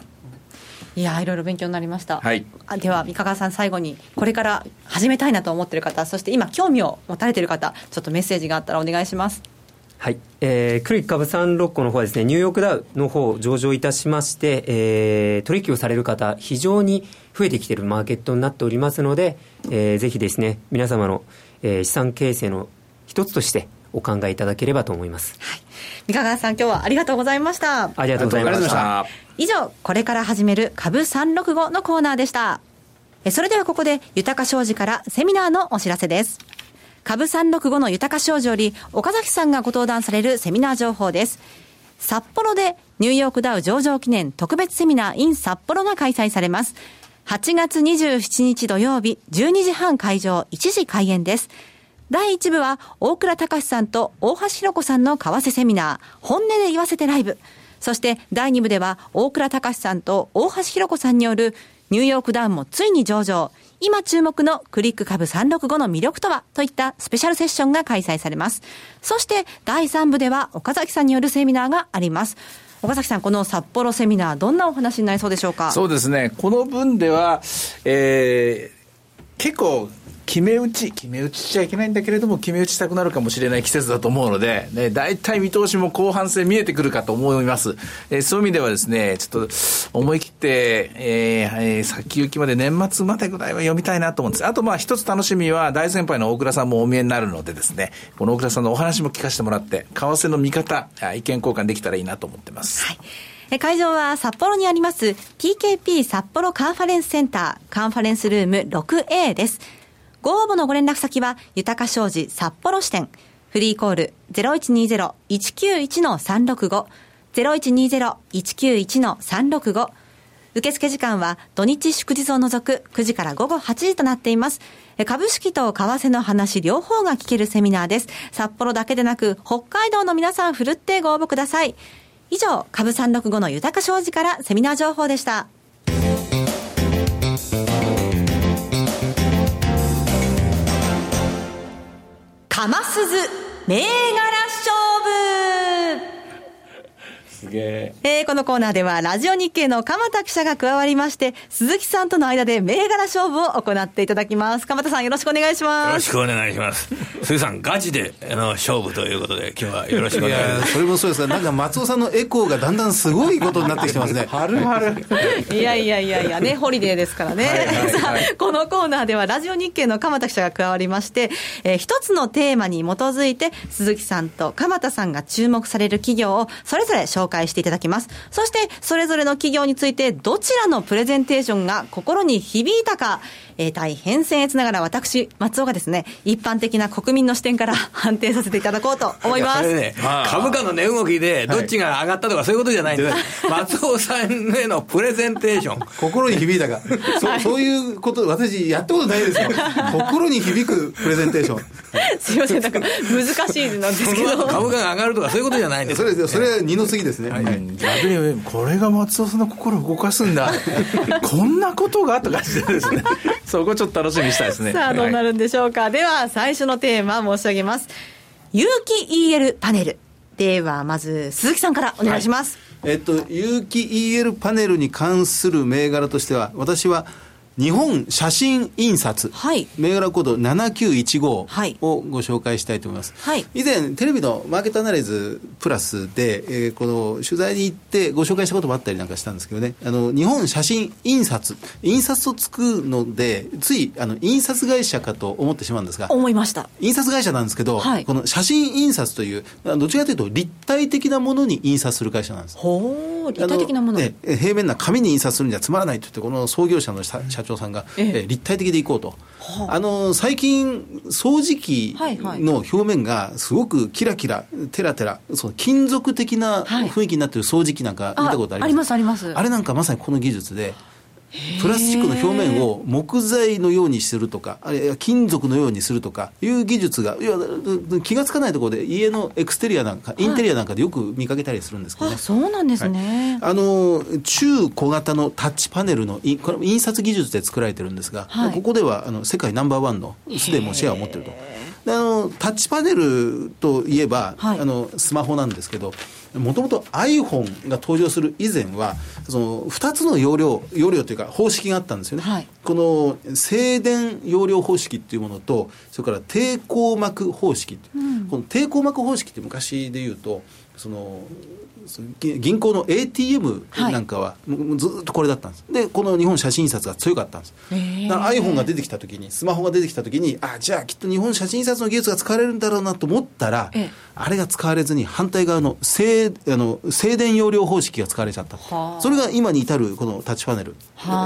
いや、いろいろ勉強になりました、はい、では三河さん、最後にこれから始めたいなと思っている方、そして今興味を持たれている方、ちょっとメッセージがあったらお願いします。はい、えー、クリック株さんろっこの方はですね、ニューヨークダウの方上場いたしまして、えー、取引をされる方非常に増えてきているマーケットになっておりますので、えー、ぜひですね皆様の、えー、資産形成の一つとしてお考えいただければと思います、はい、三河さん、今日はありがとうございました。ありがとうございました。以上、これから始める株さんろくごのコーナーでした。それではここで豊商事からセミナーのお知らせです。株さんろくごの豊か商事より岡崎さんがご登壇されるセミナー情報です。札幌でニューヨークダウ上場記念特別セミナー in 札幌が開催されます。はちがつにじゅうしちにち土曜日じゅうにじはん会場、いちじ開演です。だいいちぶは大倉隆さんと大橋ひろ子さんの為替セミナー本音で言わせてライブ、そしてだいにぶでは大倉隆さんと大橋ひろ子さんによるニューヨークダウもついに上場、今注目のクリック株さんろくごの魅力とはといったスペシャルセッションが開催されます。そしてだいさんぶでは岡崎さんによるセミナーがあります。岡崎さん、この札幌セミナー、どんなお話になりそうでしょうか。そうですね、この分では、えー、結構決め打ち決め打ちしちゃいけないんだけれども、決め打ちしたくなるかもしれない季節だと思うので、ね、だいたい見通しも後半戦見えてくるかと思います、えー、そういう意味ではですね、ちょっと思い切って、えーえー、先行きまで年末までぐらいは読みたいなと思うんです。あとまあ一つ楽しみは大先輩の大倉さんもお見えになるのでですね、この大倉さんのお話も聞かせてもらって、為替の見方意見交換できたらいいなと思ってます、はい。会場は札幌にあります ティーケーピー 札幌カンファレンスセンター、カンファレンスルーム ろくエー です。ご応募のご連絡先は豊商事札幌支店、フリーコール ゼロいちにゼロ いちきゅういち さんろくご ゼロいちにゼロ いちきゅういち さんろくご、 受付時間は土日祝日を除くくじからごごはちじとなっています。株式と為替の話両方が聞けるセミナーです。札幌だけでなく北海道の皆さん、ふるってご応募ください。以上、株さんろくごの豊商事からセミナー情報でした。浜鈴銘柄勝負、すげー、えー、このコーナーではラジオ日経の鎌田記者が加わりまして、鈴木さんとの間で銘柄勝負を行っていただきます。鎌田さん、よろしくお願いします。よろしくお願いします。鈴木さん、ガチであの勝負ということで、今日はよろしくお願いします。いや、それもそうですが、なんか松尾さんのエコーがだんだんすごいことになってきてますね。はるはるいやいやいやいやね、ホリデーですからね。はいはい、はい、さあ、このコーナーではラジオ日経の鎌田記者が加わりまして、えー、一つのテーマに基づいて鈴木さんと鎌田さんが注目される企業をそれぞれ紹介介していただきます。そしてそれぞれの企業についてどちらのプレゼンテーションが心に響いたか、えー、大変僭越ながら私松尾がですね、一般的な国民の視点から判定させていただこうと思います。いや、それね、株価の値動きでどっちが上がったとかそういうことじゃないんです、はい、松尾さんへのプレゼンテーション心に響いたかそ, う、はい、そういうこと私やったことないですよ心に響くプレゼンテーションすいません、なんか難しいなんですけど株価が上がるとかそういうことじゃないんですそれ、それは二の次ですね、はい、逆にこれが松尾さんの心を動かすんだこんなことがとかしてですねそこちょっと楽しみにしたいですね。さあどうなるんでしょうか、はい、では最初のテーマ申し上げます。有機 イーエル パネルではまず鈴木さんからお願いします、はい、えっと有機 イーエル パネルに関する銘柄としては私は日本写真印刷、はい、銘柄コードななきゅういちごをご紹介したいと思います、はい、以前テレビのマーケットアナリズプラスで、えー、この取材に行ってご紹介したこともあったりなんかしたんですけどね、あの日本写真印刷印刷とつくのでついあの印刷会社かと思ってしまうんですが、思いました、印刷会社なんですけど、はい、この写真印刷というどちらかというと立体的なものに印刷する会社なんです。ほー、立体的なもの、え平面な紙に印刷するにはつまらないと言ってこの創業者の社長さんが、ええ、立体的でいこうと、はあ、あの最近掃除機の表面がすごくキラキラテラテラその金属的な雰囲気になっている掃除機なんか見たことあります、はい、あ、ありますあります。あれなんかまさにこの技術でプラスチックの表面を木材のようにするとか、あるいは金属のようにするとかいう技術が、いや気がつかないところで家のエクステリアなんか、はい、インテリアなんかでよく見かけたりするんですけどね。あ、そうなんですね、はい、あの中小型のタッチパネルのこれ印刷技術で作られてるんですが、はい、ここではあの世界ナンバーワンのすでにもシェアを持ってると。であのタッチパネルといえば、はい、あのスマホなんですけど、もともと iPhone が登場する以前はそのふたつの容量容量というか方式があったんですよね、はい、この静電容量方式というものとそれから抵抗膜方式、うん、この抵抗膜方式って昔で言うとその銀行の エーティーエム なんかはずっとこれだったんです、はい、でこの日本写真印刷が強かったんです。だから iPhone が出てきた時にスマホが出てきた時にあじゃあきっと日本写真印刷の技術が使われるんだろうなと思ったら、あれが使われずに反対側の静あの静電容量方式が使われちゃった。それが今に至るこのタッチパネル、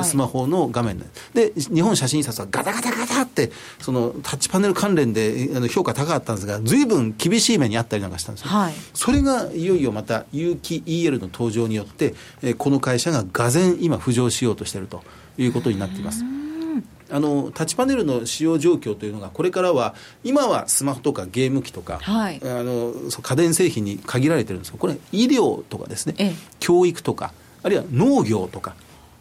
スマホの画面で、日本写真印刷はガタガタガタってそのタッチパネル関連で評価高かったんですが、随分厳しい目にあったりなんかしたんですよ、はい、それがいよいよまた有機 イーエル の登場によって、えー、この会社ががぜん今浮上しようとしているということになっています。あのタッチパネルの使用状況というのがこれからは、今はスマホとかゲーム機とか、はい、あの家電製品に限られてるんですが、これ医療とかですね、ええ、教育とか、あるいは農業とか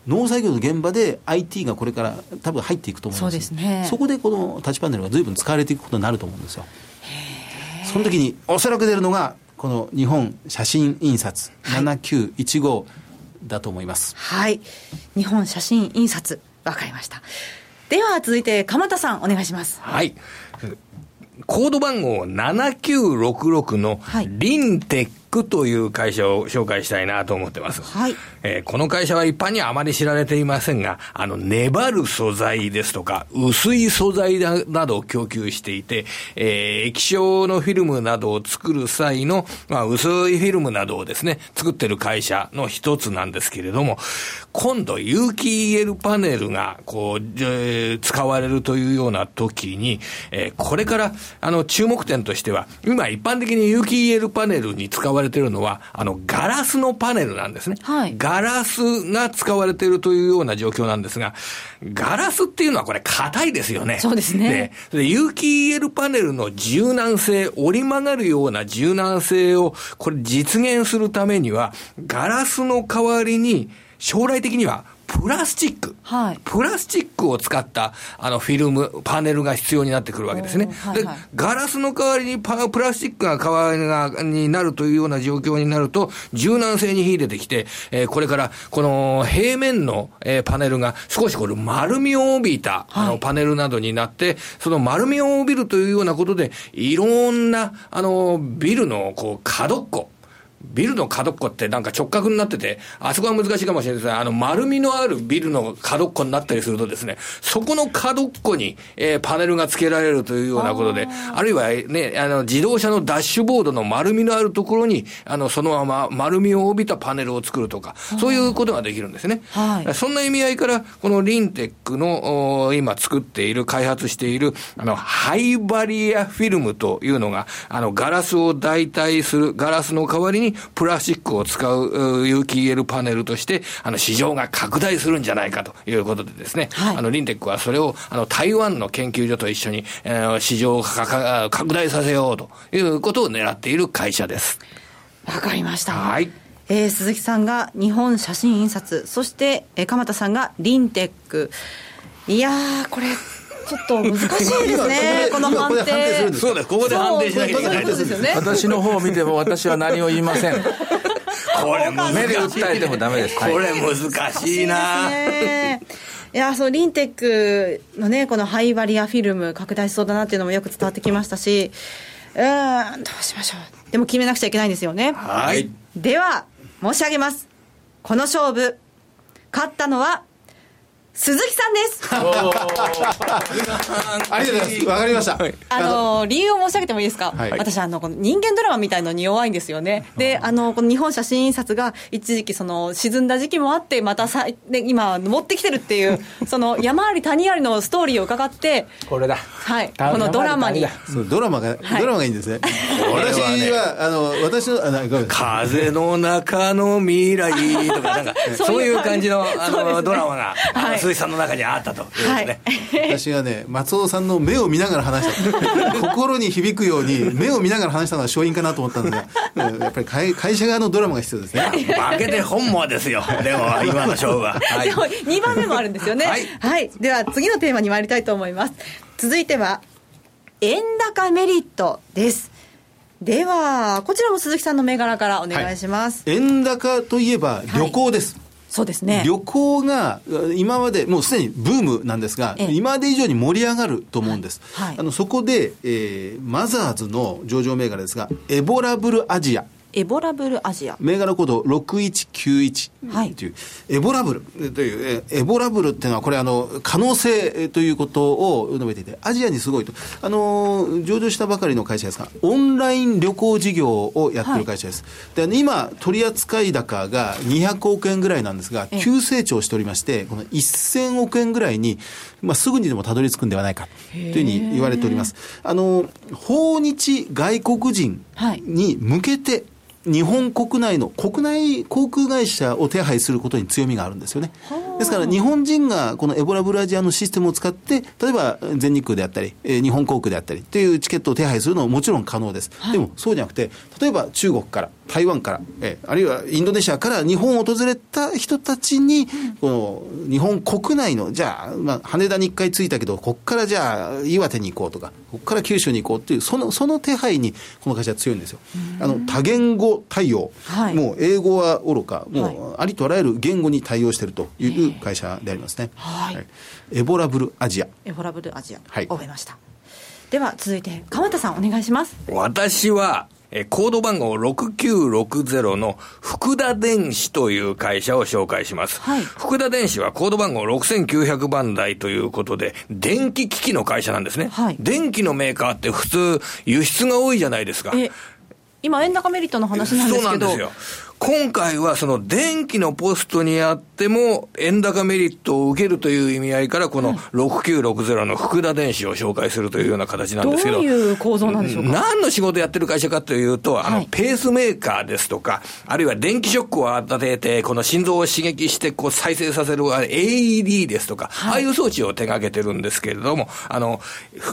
農作業の現場で アイティー がこれから多分入っていくと思うんです。そうですね。そこでこのタッチパネルが随分使われていくことになると思うんですよ。へー。その時におそらく出るのがこの日本写真印刷ななきゅういちごだと思います。はい、日本写真印刷、わかりました。では続いて鎌田さんお願いします。はい。コード番号ななきゅうろくろくのリンテックという会社を紹介したいなと思ってます、はい、えー、この会社は一般にはあまり知られていませんが、あの粘る素材ですとか薄い素材だなどを供給していて、えー、液晶のフィルムなどを作る際の、まあ、薄いフィルムなどをですね作ってる会社の一つなんですけれども、今度有機 イーエル パネルがこう、えー、使われるというような時に、えー、これからあの注目点としては、今一般的に有機 イーエル パネルに使われているのはあのガラスのパネルなんですね、はい、ガラスが使われているというような状況なんですが、ガラスっていうのはこれ硬いですよね。そうですね。で、有機 イーエル パネルの柔軟性、折り曲がるような柔軟性をこれ実現するためには、ガラスの代わりに将来的にはプラスチック、はい、プラスチックを使ったあのフィルムパネルが必要になってくるわけですね、はいはい、でガラスの代わりにパプラスチックが代わりになるというような状況になると、柔軟性に秀でてきて、えー、これからこの平面の、えー、パネルが少しこれ丸みを帯びた、はい、あのパネルなどになって、その丸みを帯びるというようなことで、いろんなあのビルのこう角っこビルの角っこってなんか直角になってて、あそこは難しいかもしれないですが、あの丸みのあるビルの角っこになったりするとですね、そこの角っこに、えー、パネルが付けられるというようなことで、あ, あるいはね、あの自動車のダッシュボードの丸みのあるところに、あのそのまま丸みを帯びたパネルを作るとか、そういうことができるんですね。はい、そんな意味合いから、このリンテックの今作っている、開発している、あのハイバリアフィルムというのが、あのガラスを代替する、ガラスの代わりにプラスチックを使う有機 イーエル パネルとしてあの市場が拡大するんじゃないかということでですね、はい、あのリンテックはそれをあの台湾の研究所と一緒に、えー、市場を拡大させようということを狙っている会社です。わかりました。はい、えー、鈴木さんが日本写真印刷、そして、えー、鎌田さんがリンテック。いやー、これちょっと難しいですね。この判定。そうです。ここで判定しなきゃいけないですよね。私の方を見ても私は何を言いません。これ目で訴えてもダメです。これ難しいな。いや、そのリンテックのね、このハイバリアフィルム拡大しそうだなっていうのもよく伝わってきましたし、うーん、どうしましょう。でも決めなくちゃいけないんですよね。はい。では申し上げます。この勝負勝ったのは。鈴木さんです。ありがとうございます。わかりました。あの理由を申し上げてもいいですか。はい、私あのこの人間ドラマみたいのに弱いんですよね。で、あのこの日本写真印刷が一時期その沈んだ時期もあって、またさで今持ってきてるっていうその山あり谷ありのストーリーを伺って、これだ。はい。このドラマに。そうドラマが、はい、ドラマがいいんですね。私はあの私のあなんか風の中の未来とかなんかそういう感じのあのドラマが。はい。鈴木さんの中にあったというね、はい、私がね松尾さんの目を見ながら話した心に響くように目を見ながら話したのが勝因かなと思ったんですが、やっぱり会, 会社側のドラマが必要ですね。負けて本望ですよ。でも今の勝負は、はい、でもにばんめもあるんですよね。はい、はい、では次のテーマに参りたいと思います。続いては円高メリットです。ではこちらも鈴木さんの銘柄からお願いします。はい、円高といえば旅行です。はい、そうですね、旅行が今までもうすでにブームなんですが、ええ、今まで以上に盛り上がると思うんです。はいはい、あのそこで、えー、マザーズの上場銘柄ですが、エボラブルアジア、エボラブルアジア銘柄コードろくいちきゅういち、はい、というエボラブルというエボラブルっていうのはこれあの可能性ということを述べていて、アジアにすごいとあの上場したばかりの会社ですがオンライン旅行事業をやってる会社です。はい、で今取扱高がにひゃくおくえんぐらいなんですが急成長しておりまして、このせんおくえんぐらいに、まあ、すぐにでもたどり着くんではないかというふうに言われております。あの訪日外国人に向けて、はい、日本国内の国内航空会社を手配することに強みがあるんですよね。ですから日本人がこのエボラブルアジアのシステムを使って例えば全日空であったり日本航空であったりというチケットを手配するのももちろん可能です。はい、でもそうじゃなくて例えば中国から台湾から、えー、あるいはインドネシアから日本を訪れた人たちに、うん、この日本国内のじゃあ、まあ、羽田にいっかい着いたけどこっからじゃあ岩手に行こうとかこっから九州に行こうっていうその、その手配にこの会社は強いんですよ。あの多言語対応、はい、もう英語は愚かもうありとあらゆる言語に対応しているという会社でありますね。はいはい、エボラブルアジア、エボラブルアジア、はい、覚えました。では続いて鎌田さんお願いします。私はコード番号ろくきゅうろくゼロの福田電子という会社を紹介します。はい、福田電子はコード番号ろくせんきゅうひゃくばんだいということで電気機器の会社なんですね。はい、電気のメーカーって普通輸出が多いじゃないですか。え今円高メリットの話なんですけど、そうなんですよ。今回はその電気のポストにあっても円高メリットを受けるという意味合いからこのろくきゅうろくゼロの福田電子を紹介するというような形なんですけど、どういう構造なんでしょうか。何の仕事やってる会社かというとあのペースメーカーですとかあるいは電気ショックを与えてこの心臓を刺激してこう再生させる エーイーディー ですとかああいう装置を手掛けてるんですけれども、あの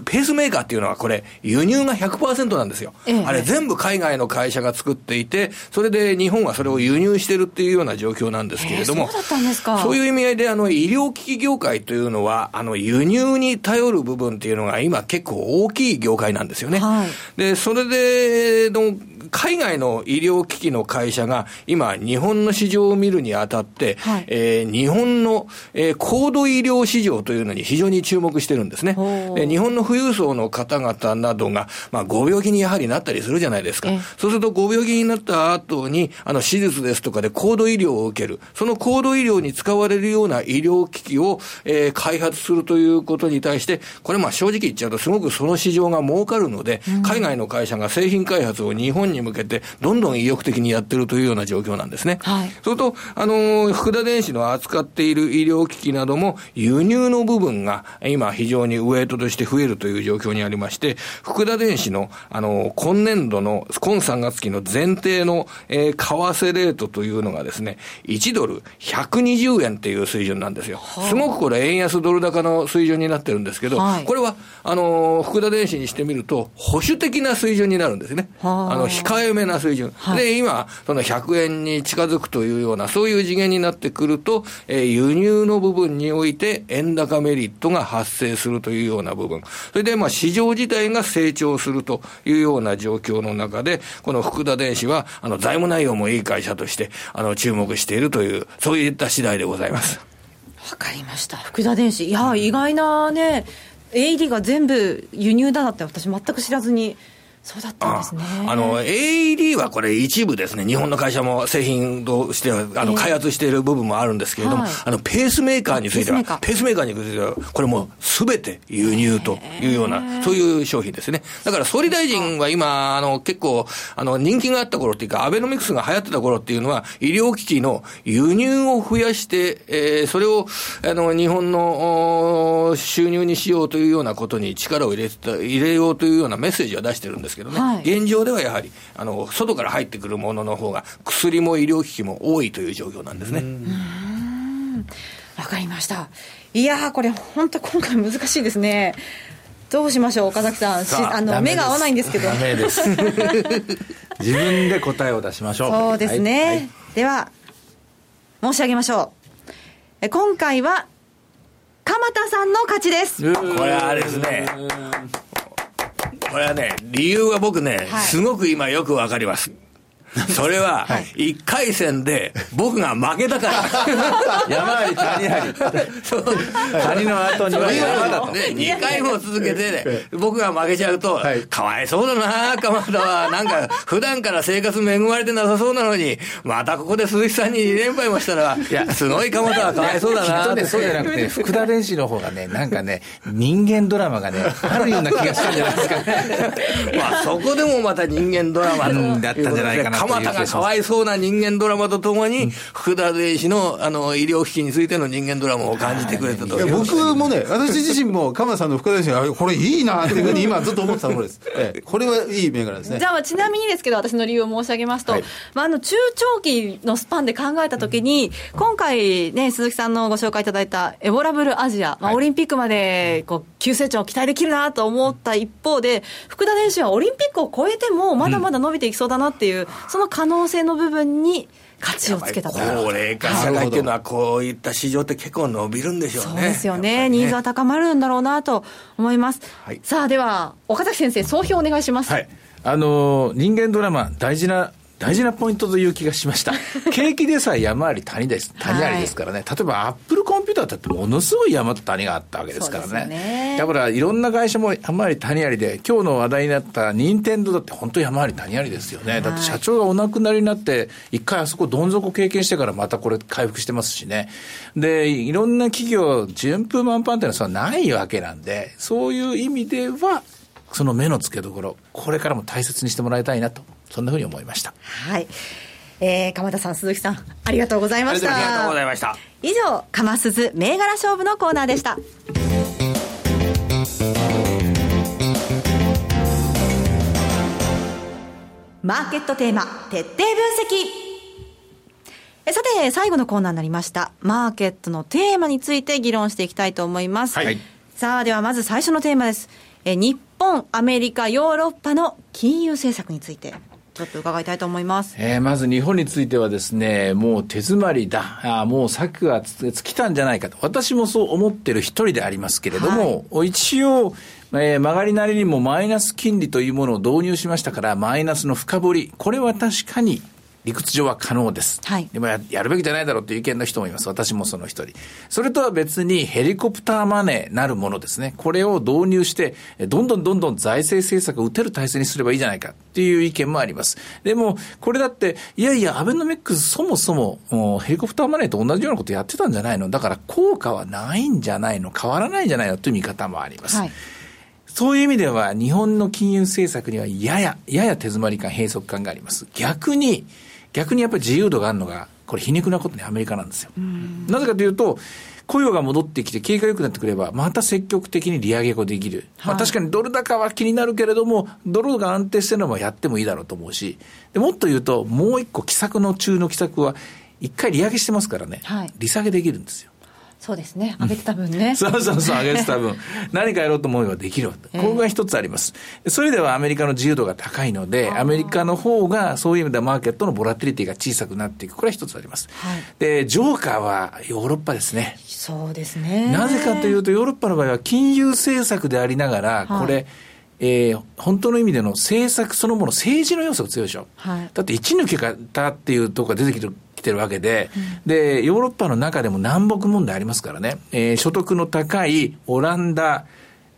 ペースメーカーっていうのはこれ輸入が ひゃくパーセント なんですよ。あれ全部海外の会社が作っていてそれで日本はそれを輸入してるっていうような状況なんですけれども、えー、そうだったんですか。そういう意味合いであの医療機器業界というのはあの輸入に頼る部分っていうのが今結構大きい業界なんですよね。はい、でそれでの海外の医療機器の会社が今日本の市場を見るにあたって、はい、えー、日本の、えー、高度医療市場というのに非常に注目してるんですね。で、日本の富裕層の方々などが、まあ、ご病気にやはりなったりするじゃないですか。そうするとご病気になった後にあの手術ですとかで高度医療を受ける、その高度医療に使われるような医療機器を、えー、開発するということに対して、これまあ正直言っちゃうとすごくその市場が儲かるので、うん、海外の会社が製品開発を日本に向けてどんどん意欲的にやってるというような状況なんですね、はい、それとあの福田電子の扱っている医療機器なども輸入の部分が今非常にウエイトとして増えるという状況にありまして、福田電子のあの今年度の今さんがつ期の前提の、えー、為替レートというのがですねいちドルひゃくにじゅうえんっていう水準なんですよ、はあ、すごくこれ円安ドル高の水準になってるんですけど、はい、これはあの福田電子にしてみると保守的な水準になるんですね、はあ、あの控えめな水準、はい、で今そのひゃくえんに近づくというようなそういう次元になってくると、えー、輸入の部分において円高メリットが発生するというような部分、それでまあ市場自体が成長するというような状況の中で、この福田電子はあの財務内容もいい会社としてあの注目しているという、そういった次第でございます。わかりました。福田電子、いや、うん、意外なね エーイーディー が全部輸入だなって私全く知らずに。そうだったんですね。ああの エーイーディー はこれ一部ですね、日本の会社も製品としてあの開発している部分もあるんですけれども、えー、あのペースメーカーについてはペー, ペースメーカーについてはこれもすべて輸入というような、えー、そういう商品ですね。だから総理大臣は今あの結構あの人気があった頃っていうかアベノミクスが流行ってた頃っていうのは医療機器の輸入を増やして、えー、それをあの日本の収入にしようというようなことに力を入れた、入れようというようなメッセージは出してるんですけどね、はい、現状ではやはりあの外から入ってくるものの方が薬も医療機器も多いという状況なんですね。わかりました。いやーこれ本当今回難しいですね。どうしましょう岡崎さん。さあ、あの目が合わないんですけどダメです自分で答えを出しましょう。そうですね、はいはい、では申し上げましょう。え今回は鎌田さんの勝ちです。これはあれですね、これはね、理由は僕ね、はい、すごく今よくわかります。それは、いっかい戦で僕が負けたから。山あり谷あり。そう。谷の後には山だと。にかいも続けて、ね、僕が負けちゃうと、はい、かわいそうだな、鎌田は。なんか、普段から生活恵まれてなさそうなのに、またここで鈴木さんににれんぱいもしたら、いや、すごい鎌田はかわいそうだな。きっとね、そうじゃなくて、福田電子の方がね、なんかね、人間ドラマがね、あるような気がしたんじゃないですかね。まあ、そこでもまた人間ドラマだったんじゃないかな。鎌田がかわいそうな人間ドラマとともに、うん、福田電子 の, あの医療機器についての人間ドラマを感じてくれたと。いや僕もね、私自身も鎌田さんの福田電子がこれいいなっていうふうに今ずっと思ってたものです、ええ、これはいい銘柄ですね。じゃあちなみにですけど私の理由を申し上げますと、はい、まあ、あの中長期のスパンで考えたときに、うん、今回、ね、鈴木さんのご紹介いただいたエボラブルアジア、まあ、オリンピックまでこう急成長を期待できるなと思った一方で、福田電子はオリンピックを超えてもまだまだ伸びていきそうだなっていう、うん、その可能性の部分に価値をつけたと。高齢化社会というのはこういった市場って結構伸びるんでしょうね。そうですよ ね, ねニーズは高まるんだろうなと思います、はい、さあでは岡崎先生総評お願いします、はい、あの人間ドラマ大事な大事なポイントという気がしました。景気でさえ山あり谷です谷ありですからね、はい、例えばアップルコンピューターだってものすごい山と谷があったわけですから ね, ねだからいろんな会社も山あり谷ありで、今日の話題になった任天堂だって本当に山あり谷ありですよね、はい、だって社長がお亡くなりになって一回あそこどん底経験してからまたこれ回復してますしね。でいろんな企業順風満帆っていうのはないわけなんで、そういう意味ではその目の付けどころ、これからも大切にしてもらいたいなと、そんなふうに思いました。はい、えー、鎌田さん、鈴木さん、ありがとうございました。ありがとうございました。以上、鎌鈴銘柄勝負のコーナーでした。マーケットテーマ徹底分析。さて最後のコーナーになりました。マーケットのテーマについて議論していきたいと思います。はい、さあではまず最初のテーマです。え日本、アメリカ、ヨーロッパの金融政策について。ちょっと伺いたいと思います、えー、まず日本についてはですね、もう手詰まりだ、あもう策が尽きたんじゃないかと私もそう思ってる一人でありますけれども、はい、一応えー、曲がりなりにもマイナス金利というものを導入しましたから、マイナスの深掘り、これは確かに理屈上は可能です、はい、でも や, やるべきじゃないだろうという意見の人もいます。私もその一人。それとは別にヘリコプターマネーなるものですね、これを導入してどんどんどんどん財政政策を打てる体制にすればいいじゃないかという意見もあります。でもこれだっていやいやアベノミックスそもそもヘリコプターマネーと同じようなことやってたんじゃないの、だから効果はないんじゃないの、変わらないんじゃないのという見方もあります、はい。そういう意味では日本の金融政策にはやややや手詰まり感、閉塞感があります。逆に逆にやっぱり自由度があるのが、これ皮肉なことにアメリカなんですよ。なぜかというと、雇用が戻ってきて景気が良くなってくればまた積極的に利上げができる、はい。まあ、確かにドル高は気になるけれども、ドルが安定してるのもやってもいいだろうと思うし、でもっと言うともう一個奇策の中の奇策は、一回利上げしてますからね、はい、利下げできるんですよ。そうですね、上げてた分ねそうそうそう、上げてた分何かやろうと思えばできる、えー、ここが一つあります。それではアメリカの自由度が高いので、アメリカの方がそういう意味ではマーケットのボラティリティが小さくなっていく、これは一つあります、はい、でジョーカーはヨーロッパですね。そうですね、なぜかというとヨーロッパの場合は金融政策でありながら、これ、はい、えー、本当の意味での政策そのもの、政治の要素が強いでしょ、はい、だって一抜け方っていうところが出てきてる来てるわけで、でヨーロッパの中でも南北問題ありますからね、えー、所得の高いオランダ、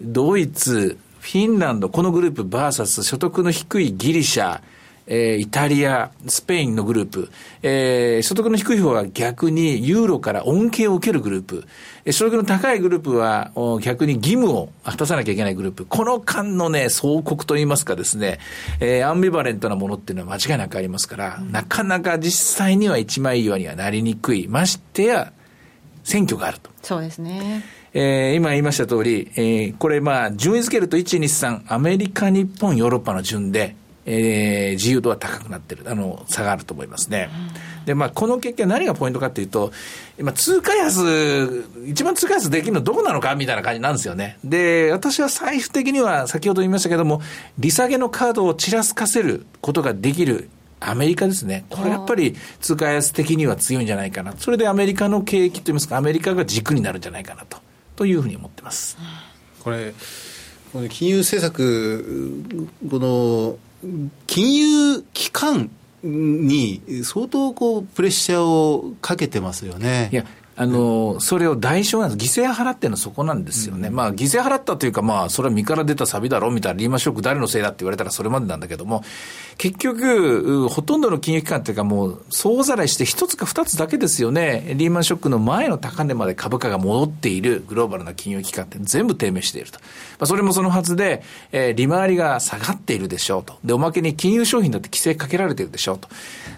ドイツ、フィンランド、このグループバーサス所得の低いギリシャ、えー、イタリア、スペインのグループ、えー、所得の低い方は逆にユーロから恩恵を受けるグループ、えー、所得の高いグループは逆に義務を果たさなきゃいけないグループ、この間のね、相国といいますかですね、えー、アンビバレントなものっていうのは間違いなくありますから、うん、なかなか実際には一枚岩にはなりにくい、ましてや選挙があると。そうですね、えー、今言いました通り、えー、これまあ順位付けるといち、に、さん、アメリカ、日本、ヨーロッパの順でえー、自由度は高くなってる、あの差があると思いますね、うん。でまあ、この結果何がポイントかというと、今通貨安、一番通貨安できるのどこなのかみたいな感じなんですよね。で私は財布的には先ほど言いましたけども、利下げのカードをちらつかせることができるアメリカですね、これやっぱり通貨安的には強いんじゃないかな、それでアメリカの景気といいますか、アメリカが軸になるんじゃないかなとというふうに思ってます、うん。これ金融政策、この金融機関に相当こうプレッシャーをかけてますよね。いやあの、うん、それを代償なんです。犠牲払ってるのはそこなんですよね、うん。まあ犠牲払ったというか、まあそれは身から出たサビだろみたいな、リーマンショック誰のせいだって言われたらそれまでなんだけども、結局ほとんどの金融機関というか、もう総ざらいして一つか二つだけですよね。リーマンショックの前の高値まで株価が戻っているグローバルな金融機関って全部低迷していると。まあそれもそのはずで、えー、利回りが下がっているでしょうと。でおまけに金融商品だって規制かけられているでしょうと。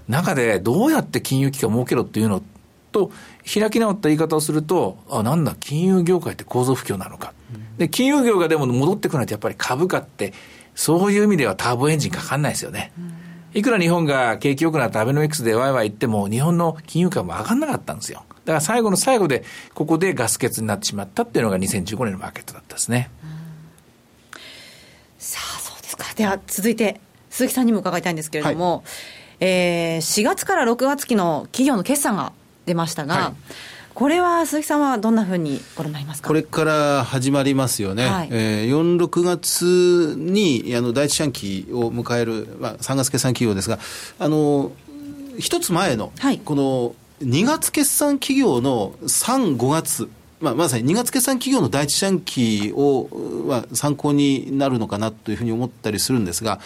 中でどうやって金融機関を儲けろっていうのと、開き直った言い方をすると、あ、なんだ金融業界って構造不況なのか、うん、で金融業がでも戻ってくないとやっぱり株価ってそういう意味ではターボエンジンかかんないですよね、うん、いくら日本が景気良くなったアベノミクスでワイワイ言っても日本の金融株も上がんなかったんですよ。だから最後の最後でここでガス欠になってしまったっていうのがにせんじゅうごねんのマーケットだったですね、うん。さあそうですか。では続いて鈴木さんにも伺いたいんですけれども、はい、えー、しがつからろくがつ期の企業の決算が出ましたが、はい、これは鈴木さんはどんなふうにご覧になりますか。これから始まりますよね、はい、えー、よん、ろくがつにあの第一四半期を迎える、まあ、さんがつ決算企業ですが、あの一つ前の、はい、このにがつ決算企業のさん、ごがつ、まあ、まさににがつ決算企業の第一四半期を、まあ、参考になるのかなというふうに思ったりするんですが、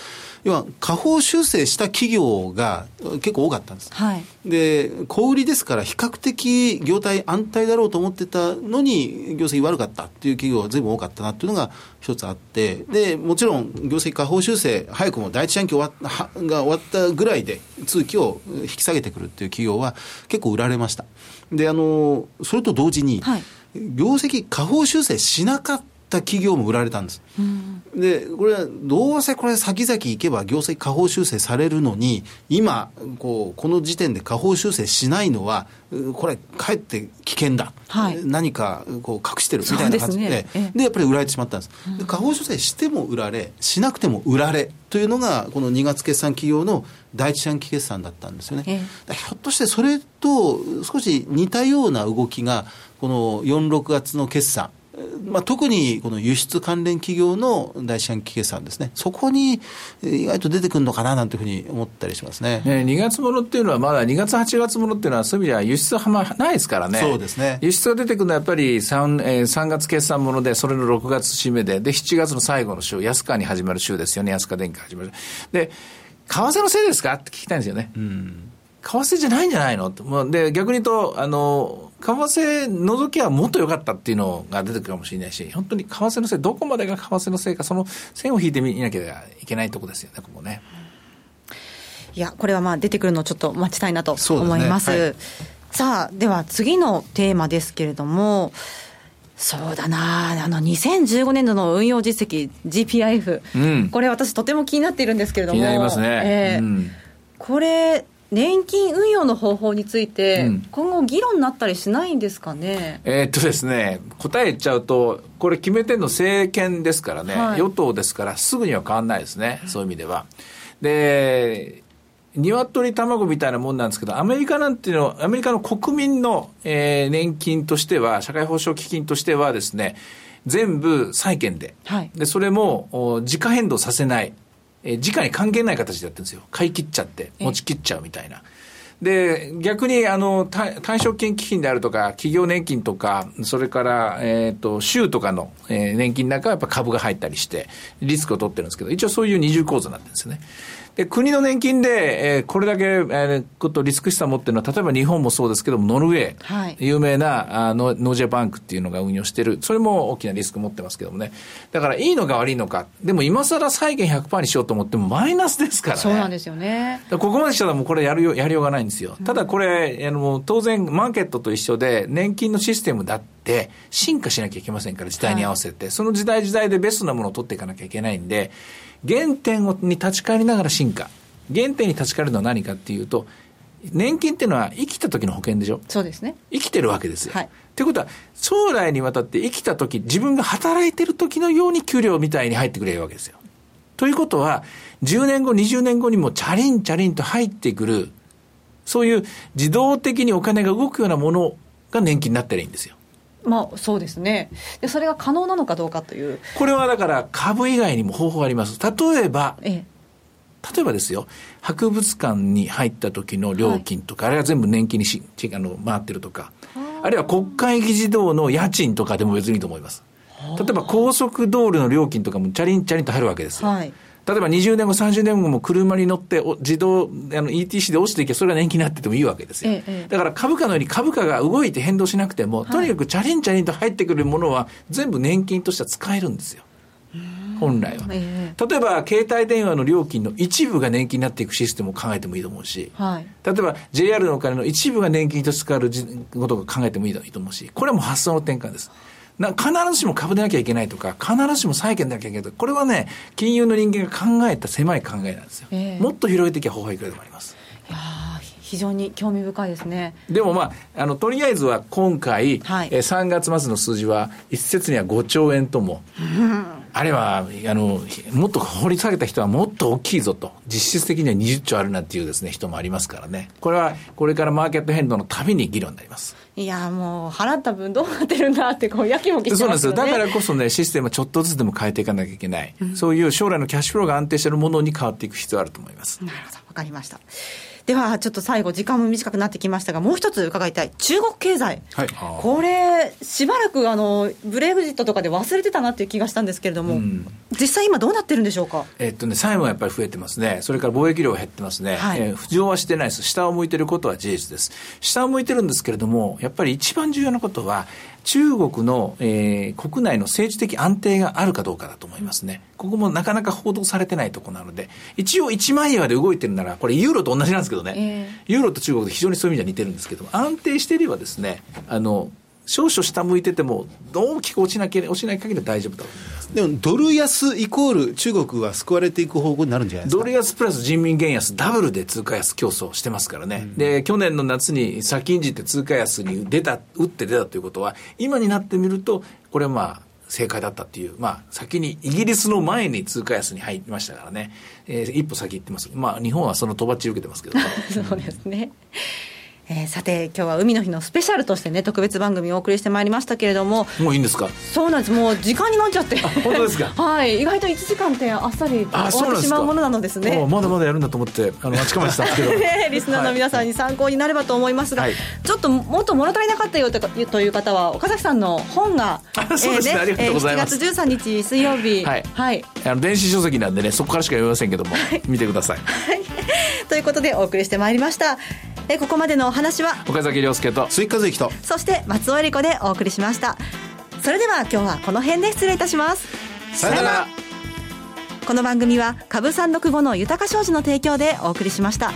要は下方修正した企業が結構多かったんです、はい、で小売りですから比較的業態安泰だろうと思ってたのに業績悪かったっていう企業が随分多かったなっていうのが一つあって、でもちろん業績下方修正早くも第一四半期終わったが終わったぐらいで通期を引き下げてくるっていう企業は結構売られました。であのそれと同時に、はい、業績下方修正しなかったた企業も売られたんです、うん、でこれはどうせこれ先々行けば業績下方修正されるのに、今こうこの時点で下方修正しないのはこれかえって危険だ、はい、何かこう隠してるみたいな感じ で, で,、ね、でやっぱり売られてしまったんです、うん、で下方修正しても売られしなくても売られというのがこのにがつ決算企業の第一四半期決算だったんですよね、ええ、だひょっとしてそれと少し似たような動きがこのよん、ろくがつの決算、まあ、特にこの輸出関連企業の第一四半期決算ですね、そこに意外と出てくるのかななんていうふうに思ったりします ね, ねにがつものっていうのはまだにがつはちがつものっていうのはそういう意味では輸出はまないですから ね, そうですね、輸出が出てくるのはやっぱり 3,、えー、さんがつ決算もので、それのろくがつ締め で, でしちがつの最後の週、安川に始まる週ですよね、安川電機が始まるで、為替のせいですかって聞きたいんですよね、うん、為替じゃないんじゃないので、逆に言うとあの為替除きはもっと良かったっていうのが出てくるかもしれないし、本当に為替のせい、どこまでが為替のせいか、その線を引いてみなきゃいけないとこですよね、ここね。いや、これはまあ出てくるのをちょっと待ちたいなと思います。そうですね、はい、さあでは次のテーマですけれども、そうだな、あのにせんじゅうごねん度の運用実績 ジーピーアイエフ、うん、これ私とても気になっているんですけれども、気になりますね、えーうん、これ年金運用の方法について、うん、今後議論になったりしないんですかね。えーっとですね、答え言っちゃうと、これ決めてるの政権ですからね、はい、与党ですからすぐには変わんないですね、そういう意味では。で、鶏卵みたいなもんなんですけど、アメリカなんていうの、アメリカの国民の、えー、年金としては、社会保障基金としてはですね、全部債券で、はい、でそれも時価変動させない。時価に関係ない形でやってるんですよ。買い切っちゃって持ち切っちゃうみたいな。で逆にあの退職金基金であるとか企業年金とか、それから、えー、と州とかの、えー、年金なんかはやっぱ株が入ったりしてリスクを取ってるんですけど、一応そういう二重構造になってるんですよね。で国の年金で、えー、これだけ、えー、ことリスク資産持ってるのは、例えば日本もそうですけども、ノルウェー、はい、有名なあのノージェバンクっていうのが運用してる、それも大きなリスク持ってますけどもね。だからいいのか悪いのか、でも今更債券 ひゃくパーセント にしようと思ってもマイナスですからね。そうなんですよね。ここまでしたらもうこれやるよ、やりようがないんですよ。ただこれ、あの当然マーケットと一緒で年金のシステムだってで進化しなきゃいけませんから、時代に合わせて、はい、その時代時代でベストなものを取っていかなきゃいけないんで、原点に立ち返りながら進化、原点に立ち返るのは何かっていうと、年金っていうのは生きた時の保険でしょ。そうですね、生きてるわけですよ、はい、ということは将来にわたって生きた時、自分が働いてる時のように給料みたいに入ってくれるわけですよ。ということはじゅうねんごにじゅうねんごにもチャリンチャリンと入ってくる、そういう自動的にお金が動くようなものが年金になったらいいんですよ。まあ、そうですね。でそれが可能なのかどうかという、これはだから株以外にも方法があります。例えば、ええ、例えばですよ、博物館に入った時の料金とか、はい、あれは全部年金にしあの回ってるとか、あるいは国会議事堂の家賃とかでも別にいいと思います。例えば高速道路の料金とかもチャリンチャリンと入るわけですよ、はい、例えばにじゅうねんごさんじゅうねんごも車に乗って自動あの イーティーシー で落ちていけば、それが年金になっててもいいわけですよ、ええ、だから株価のように株価が動いて変動しなくても、はい、とにかくチャリンチャリンと入ってくるものは全部年金としては使えるんですよ、本来は、ええ、例えば携帯電話の料金の一部が年金になっていくシステムを考えてもいいと思うし、はい、例えば ジェイアール のお金の一部が年金として使えることを考えてもいいと思うし、これはもう発想の転換です。な必ずしも株でなきゃいけないとか、必ずしも債券でなきゃいけないとか、これはね、金融の人間が考えた狭い考えなんですよ、えー、もっと広い的方法はいくらでもあります。いや非常に興味深いですね。でもまあ、あのとりあえずは今回、はい、えさんがつ末の数字は一説にはごちょうえんとも、うん、あれはあのもっと掘り下げた人はもっと大きいぞと、実質的にはにじゅっちょうあるなんていうですね、人もありますからね。これはこれからマーケット変動のたびに議論になります。いやもう払った分どうなってるんだってこうやきもきしてますよね。そうなんですよ。だからこそね、システムをちょっとずつでも変えていかなきゃいけない、うん、そういう将来のキャッシュフローが安定しているものに変わっていく必要があると思います。なるほど、分かりました。ではちょっと最後時間も短くなってきましたが、もう一つ伺いたい中国経済、はい、これしばらくあのブレグジットとかで忘れてたなという気がしたんですけれども、うん、実際今どうなってるんでしょうか。えっとね、債務はやっぱり増えてますね。それから貿易量が減ってますね、はい、えー、浮上はしてないです。下を向いてることは事実です。下を向いてるんですけれども、やっぱり一番重要なことは中国の、えー、国内の政治的安定があるかどうかだと思いますね。ここもなかなか報道されてないところなので、一応一枚岩で動いてるなら、これユーロと同じなんですけどね、えー、ユーロと中国で非常にそういう意味では似てるんですけど、安定していればですね、あの少々下向いてても大きく落ちなければ落ちない限りは大丈夫だろう。でもドル安イコール中国は救われていく方向になるんじゃないですか。ドル安プラス人民元安ダブルで通貨安競争してますからね、うん、で去年の夏に先んじて通貨安に出た打って出たということは今になってみるとこれはまあ正解だったっていう、まあ、先にイギリスの前に通貨安に入りましたからね、えー、一歩先行ってます、まあ、日本はそのとばっちり受けてますけどそうですね、えー、さて今日は海の日のスペシャルとしてね特別番組をお送りしてまいりましたけれども、もういいんですか。そうなんです、もう時間になっちゃって本当ですかはい、意外といちじかんってあっさり終わってしまうものなのですね。あ、まだまだやるんだと思ってあの待ち構えてたんですけどね、リスナーの皆さんに参考になればと思いますが、はい、ちょっともっと物足りなかったよという方は岡崎さんの本がそうですね、えー、ね、ありがとうございます。しちがつじゅうさんにち水曜日、はいはい、あの電子書籍なんでねそこからしか読めませんけども、はい、見てください、はい、ということでお送りしてまいりました。えここまでのお話は岡崎亮介と鈴木和之とそして松尾恵理子でお送りしました。それでは今日はこの辺で失礼いたします。さよなら。この番組は株 さんろくご の豊か商事の提供でお送りしました。